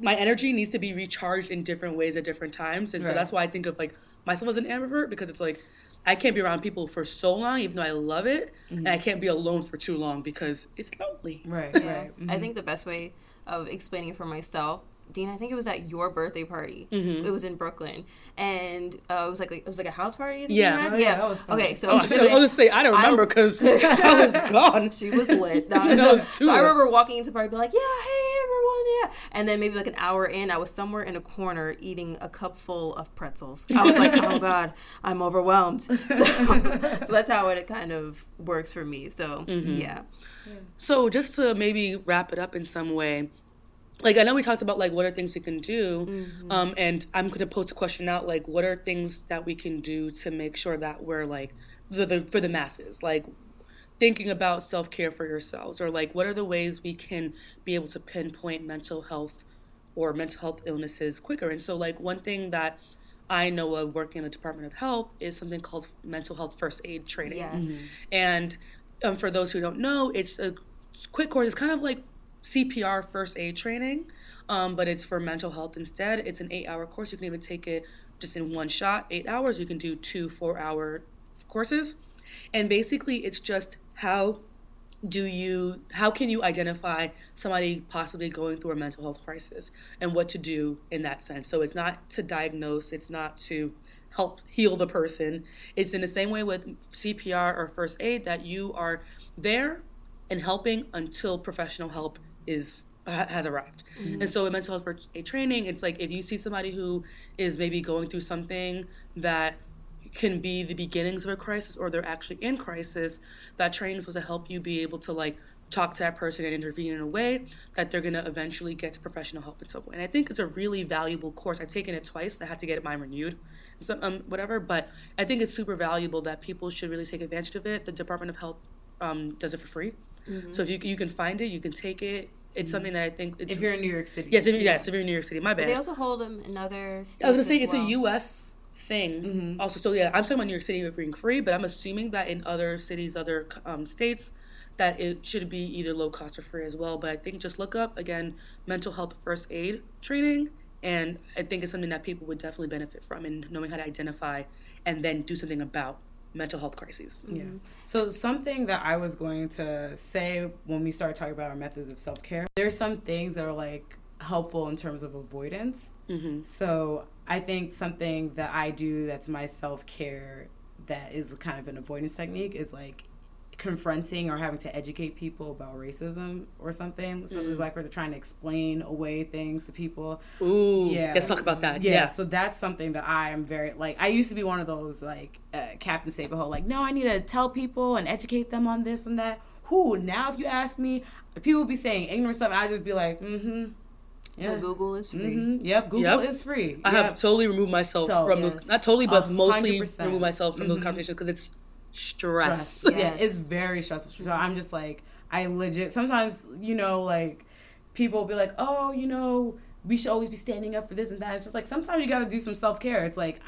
my energy needs to be recharged in different ways at different times, and right. so that's why I think of like myself as an ambivert, because it's like. I can't be around people for so long, even though I love it, mm-hmm. and I can't be alone for too long because it's lonely. Right, yeah. right. Mm-hmm. I think the best way of explaining it for myself, Dean, I think it was at your birthday party. Mm-hmm. It was in Brooklyn, and uh, it was like, like it was like a house party. Yeah, oh, yeah, yeah. That was fun. Okay, so oh, I should only say I don't remember because I was gone. She was lit. No, so, was so I remember walking into the party, be like, yeah, hey everyone, yeah, and then maybe like an hour in, I was somewhere in a corner eating a cup full of pretzels. I was like, oh God, I'm overwhelmed. So, so that's how it kind of works for me. So mm-hmm. yeah. yeah. So just to maybe wrap it up in some way. Like, I know we talked about, like, what are things we can do, mm-hmm. um, and I'm going to post a question out, like, what are things that we can do to make sure that we're, like, the, the for the masses, like, thinking about self-care for yourselves, or, like, what are the ways we can be able to pinpoint mental health or mental health illnesses quicker? And so, like, one thing that I know of working in the Department of Health is something called mental health first aid training. Yes. Mm-hmm. And um, for those who don't know, it's a quick course. It's kind of like C P R first aid training, um, but it's for mental health instead. It's an eight-hour course. You can even take it just in one shot, eight hours. You can do two four-hour courses. And basically, it's just how do you, how can you identify somebody possibly going through a mental health crisis and what to do in that sense. So it's not to diagnose. It's not to help heal the person. It's in the same way with C P R or first aid that you are there and helping until professional help is uh, has arrived. Mm-hmm. And so in mental health first aid training, it's like if you see somebody who is maybe going through something that can be the beginnings of a crisis or they're actually in crisis, that training is supposed to help you be able to like talk to that person and intervene in a way that they're going to eventually get to professional help in some way. And I think it's a really valuable course. I've taken it twice. I had to get mine renewed, so, um, whatever. But I think it's super valuable that people should really take advantage of it. The Department of Health um, does it for free. Mm-hmm. So if you you can find it, you can take it. It's something that I think... It's, if you're in New York City. Yes, if, yeah. yes, if you're in New York City. My bad. But they also hold them in other states. I was going to say, it's well. a U S thing. Mm-hmm. Also, so yeah, I'm talking about New York City being free, but I'm assuming that in other cities, other um, states, that it should be either low cost or free as well. But I think just look up, again, mental health first aid training, and I think it's something that people would definitely benefit from, and knowing how to identify and then do something about mental health crises. Yeah. Mm-hmm. So something that I was going to say when we start talking about our methods of self-care, there's some things that are like helpful in terms of avoidance. Mm-hmm. So I think something that I do that's my self-care that is kind of an avoidance technique is like confronting or having to educate people about racism or something, especially mm-hmm. Black people trying to explain away things to people. Ooh, yeah. Let's talk about that. Yeah, yeah. So that's something that I am very, like, I used to be one of those, like, uh, Captain Save-A-Hole, like, no, I need to tell people and educate them on this and that. Who, now if you ask me, people be saying ignorant stuff, and I just be like, mm-hmm. Yeah. Well, Google is free. Mm-hmm. Yep, Google yep. is free. Yep. I have totally removed myself so, from yes. those, not totally, but one hundred percent mostly removed myself from mm-hmm. those conversations because it's Stress. Stress. Yes. Yeah, it's very stressful. So I'm just like, I legit, sometimes, you know, like, people be like, oh, you know, we should always be standing up for this and that. It's just like, sometimes you got to do some self-care. It's like,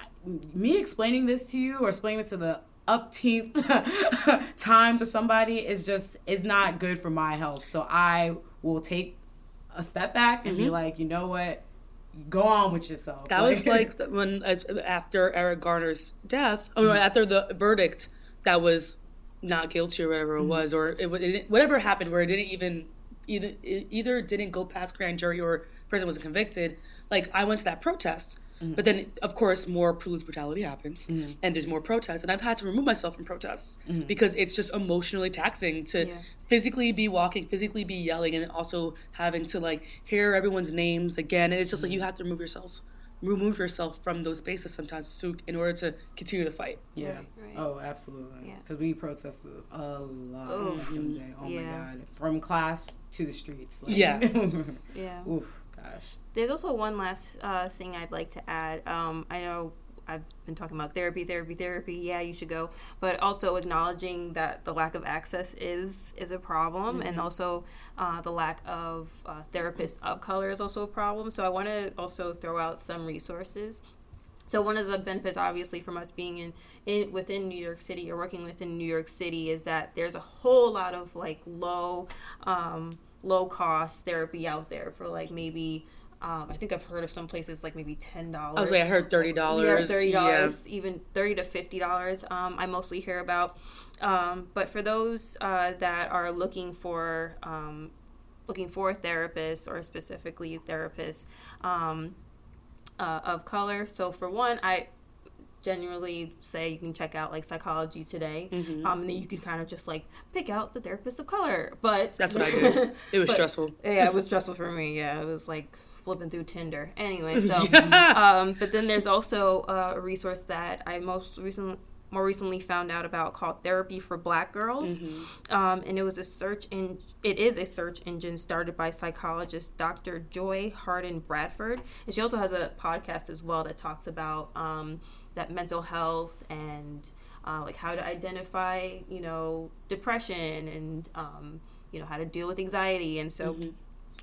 me explaining this to you or explaining this to the upteenth time to somebody is just, is not good for my health. So I will take a step back and mm-hmm. be like, you know what? Go on with yourself. That like, was like when, after Eric Garner's death, or mm-hmm. after the verdict, that was not guilty or whatever it mm-hmm. was, or it, it, whatever happened where it didn't even, either it either didn't go past grand jury or person wasn't convicted. Like, I went to that protest, mm-hmm. but then, of course, more police brutality happens, mm-hmm. and there's more protests, and I've had to remove myself from protests mm-hmm. because it's just emotionally taxing to yeah. physically be walking, physically be yelling, and also having to, like, hear everyone's names again, and it's just mm-hmm. like, you have to remove yourselves. remove yourself from those spaces sometimes to, in order to continue to fight. Yeah. Right, right. Oh, absolutely. Because yeah. we protested a lot. Oof. Oh, yeah. my God. From class to the streets. Like. Yeah. yeah. Oof, gosh. There's also one last uh, thing I'd like to add. Um, I know I've been talking about therapy, therapy, therapy. Yeah, you should go. But also acknowledging that the lack of access is is a problem. Mm-hmm. And also uh, the lack of uh, therapists of color is also a problem. So I want to also throw out some resources. So one of the benefits, obviously, from us being in, in within New York City or working within New York City is that there's a whole lot of, like, low, um, low-cost therapy out there for, like, maybe... Um, I think I've heard of some places like maybe ten dollars. I was like, I heard thirty dollars. Yeah, thirty dollars, yeah. Even thirty to fifty dollars um, I mostly hear about. Um, but for those uh, that are looking for um, looking for therapists or specifically therapists um, uh, of color, so for one, I generally say you can check out like Psychology Today, mm-hmm. um, and then you can kind of just like pick out the therapist of color. But that's what I did. It was but, stressful. Yeah, it was stressful for me. Yeah, it was like flipping through Tinder. Anyway, so, yeah. um, but then there's also uh, a resource that I most recently, more recently found out about called Therapy for Black Girls. Mm-hmm. Um, and it was a search in, it is a search engine started by psychologist Doctor Joy Harden Bradford. And she also has a podcast as well that talks about um, that mental health and uh, like how to identify, you know, depression and, um, you know, how to deal with anxiety. And so, mm-hmm.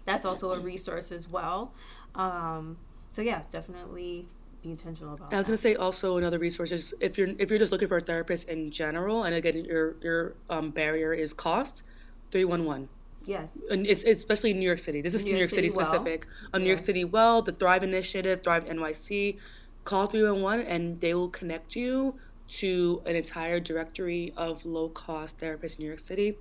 that's also a resource as well. Um, so yeah, definitely be intentional about that. I was going to say also another resource is if you're if you're just looking for a therapist in general, and again your your um, barrier is cost, three one one. Yes. And it's, it's especially in New York City. This is New, New York City, City specific. Well. Um, New yeah. York City Well, the Thrive Initiative, Thrive N Y C, call three one one and they will connect you to an entire directory of low-cost therapists in New York City.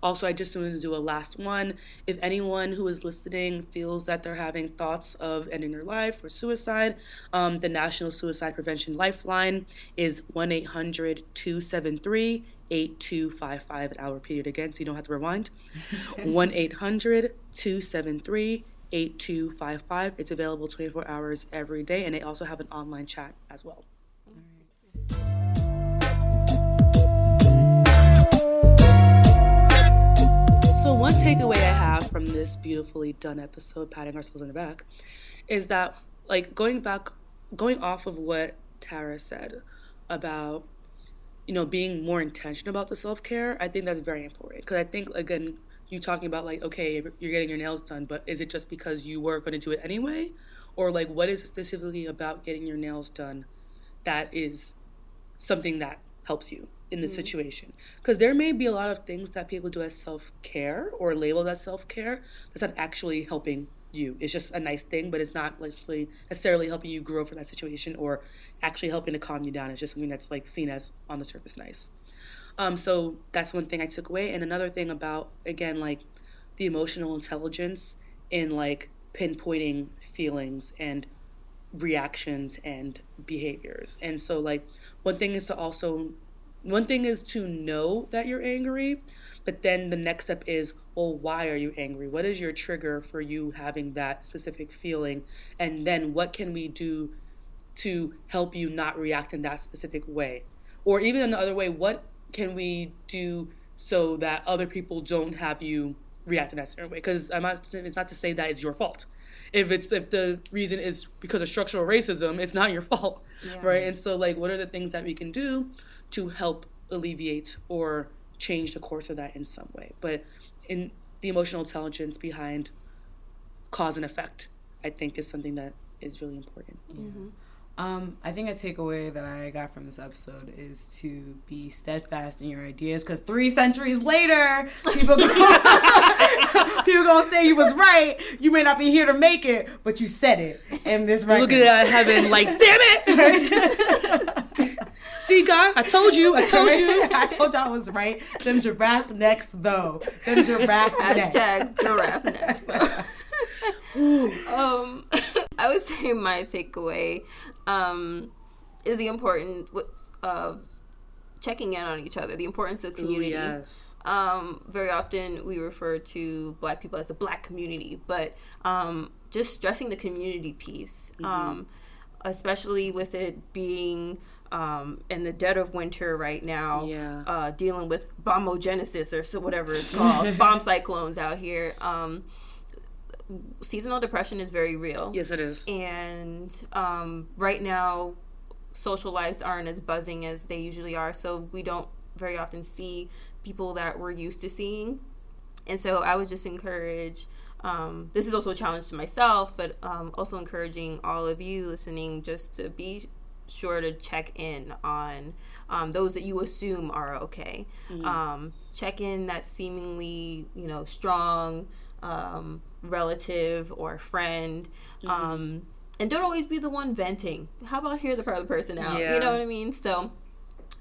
Also, I just wanted to do a last one. If anyone who is listening feels that they're having thoughts of ending their life or suicide, um, the National Suicide Prevention Lifeline is one eight hundred two seven three eight two five five. And I'll repeat it again so you don't have to rewind. one eight hundred two seven three eight two five five. It's available twenty-four hours every day, and they also have an online chat as well. So one takeaway I have from this beautifully done episode, patting ourselves on the back, is that, like, going back, going off of what Tara said about, you know, being more intentional about the self-care, I think that's very important. Because I think, again, you talking about, like, okay, you're getting your nails done, but is it just because you were going to do it anyway? Or, like, what is specifically about getting your nails done that is something that helps you in the mm-hmm. situation? Because there may be a lot of things that people do as self-care or label as self-care that's not actually helping you. It's just a nice thing, but it's not necessarily, necessarily helping you grow from that situation or actually helping to calm you down. It's just something that's, like, seen as on the surface nice. Um, so that's one thing I took away. And another thing about, again, like, the emotional intelligence in, like, pinpointing feelings and reactions and behaviors. And so, like, one thing is to also, one thing is to know that you're angry, but then the next step is, well, why are you angry? What is your trigger for you having that specific feeling? And then what can we do to help you not react in that specific way? Or even another way, what can we do so that other people don't have you react in that certain way? Because I'm not, it's not to say that it's your fault. If it's if the reason is because of structural racism, it's not your fault, yeah. right? And so, like, what are the things that we can do to help alleviate or change the course of that in some way? But in the emotional intelligence behind cause and effect, I think, is something that is really important. Yeah. Mm-hmm. Um, I think a takeaway that I got from this episode is to be steadfast in your ideas, because three centuries later, people gonna, people gonna say you was right. You may not be here to make it, but you said it in this record. Look at heaven, like, damn it! See, God, I told you, I told you, I told y'all I was right. Them giraffe necks, though. Them giraffe necks. Hashtag giraffe necks, though. um, I would say my takeaway. Um, is the importance of checking in on each other, the importance of community. Ooh, yes. Um, very often we refer to Black people as the Black community, but um, just stressing the community piece, mm-hmm. um, especially with it being um, in the dead of winter right now, yeah. uh, dealing with bombogenesis or so whatever it's called, bomb cyclones out here. Um, Seasonal depression is very real. Yes, it is. And um, right now, social lives aren't as buzzing as they usually are, so we don't very often see people that we're used to seeing. And so I would just encourage, um, this is also a challenge to myself, but um, also encouraging all of you listening just to be sure to check in on um, those that you assume are okay. Mm-hmm. Um, check in that seemingly, you know, strong, um, relative or friend, mm-hmm. um, and don't always be the one venting. How about hear the other person out? Yeah. You know what I mean? So,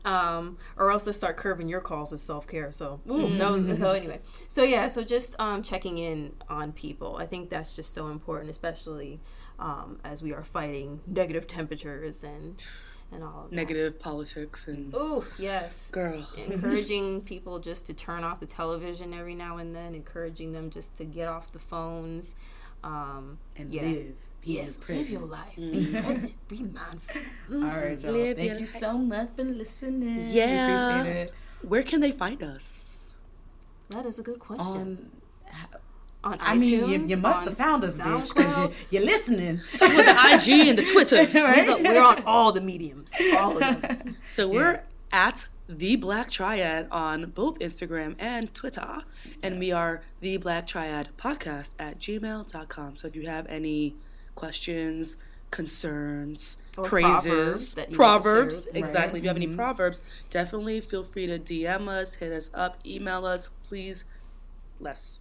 um, or also start curving your calls as self-care. So, ooh, mm-hmm. that was, so anyway, so yeah, so just um, checking in on people. I think that's just so important, especially um, as we are fighting negative temperatures and and all of negative that. Politics and ooh, yes, girl, encouraging people just to turn off the television every now and then, encouraging them just to get off the phones, um, and yeah. live. Yes, live your life. Mm. Be present. Be mindful. Mm. All right, y'all. Live Thank you life. so much for listening. Yeah, we appreciate it. Where can they find us? That is a good question. On, On iTunes, I mean, you, you must have found us, bitch, because you, you're listening. So with the I G and the Twitters. Right? We're on all the mediums. All of them. So we're yeah. at The Black Triad on both Instagram and Twitter. And yeah. we are The Black Triad Podcast at gmail dot com. So if you have any questions, concerns, or praises, proverbs, proverbs exactly. Right. If you have any proverbs, definitely feel free to D M us, hit us up, email us, please. Less.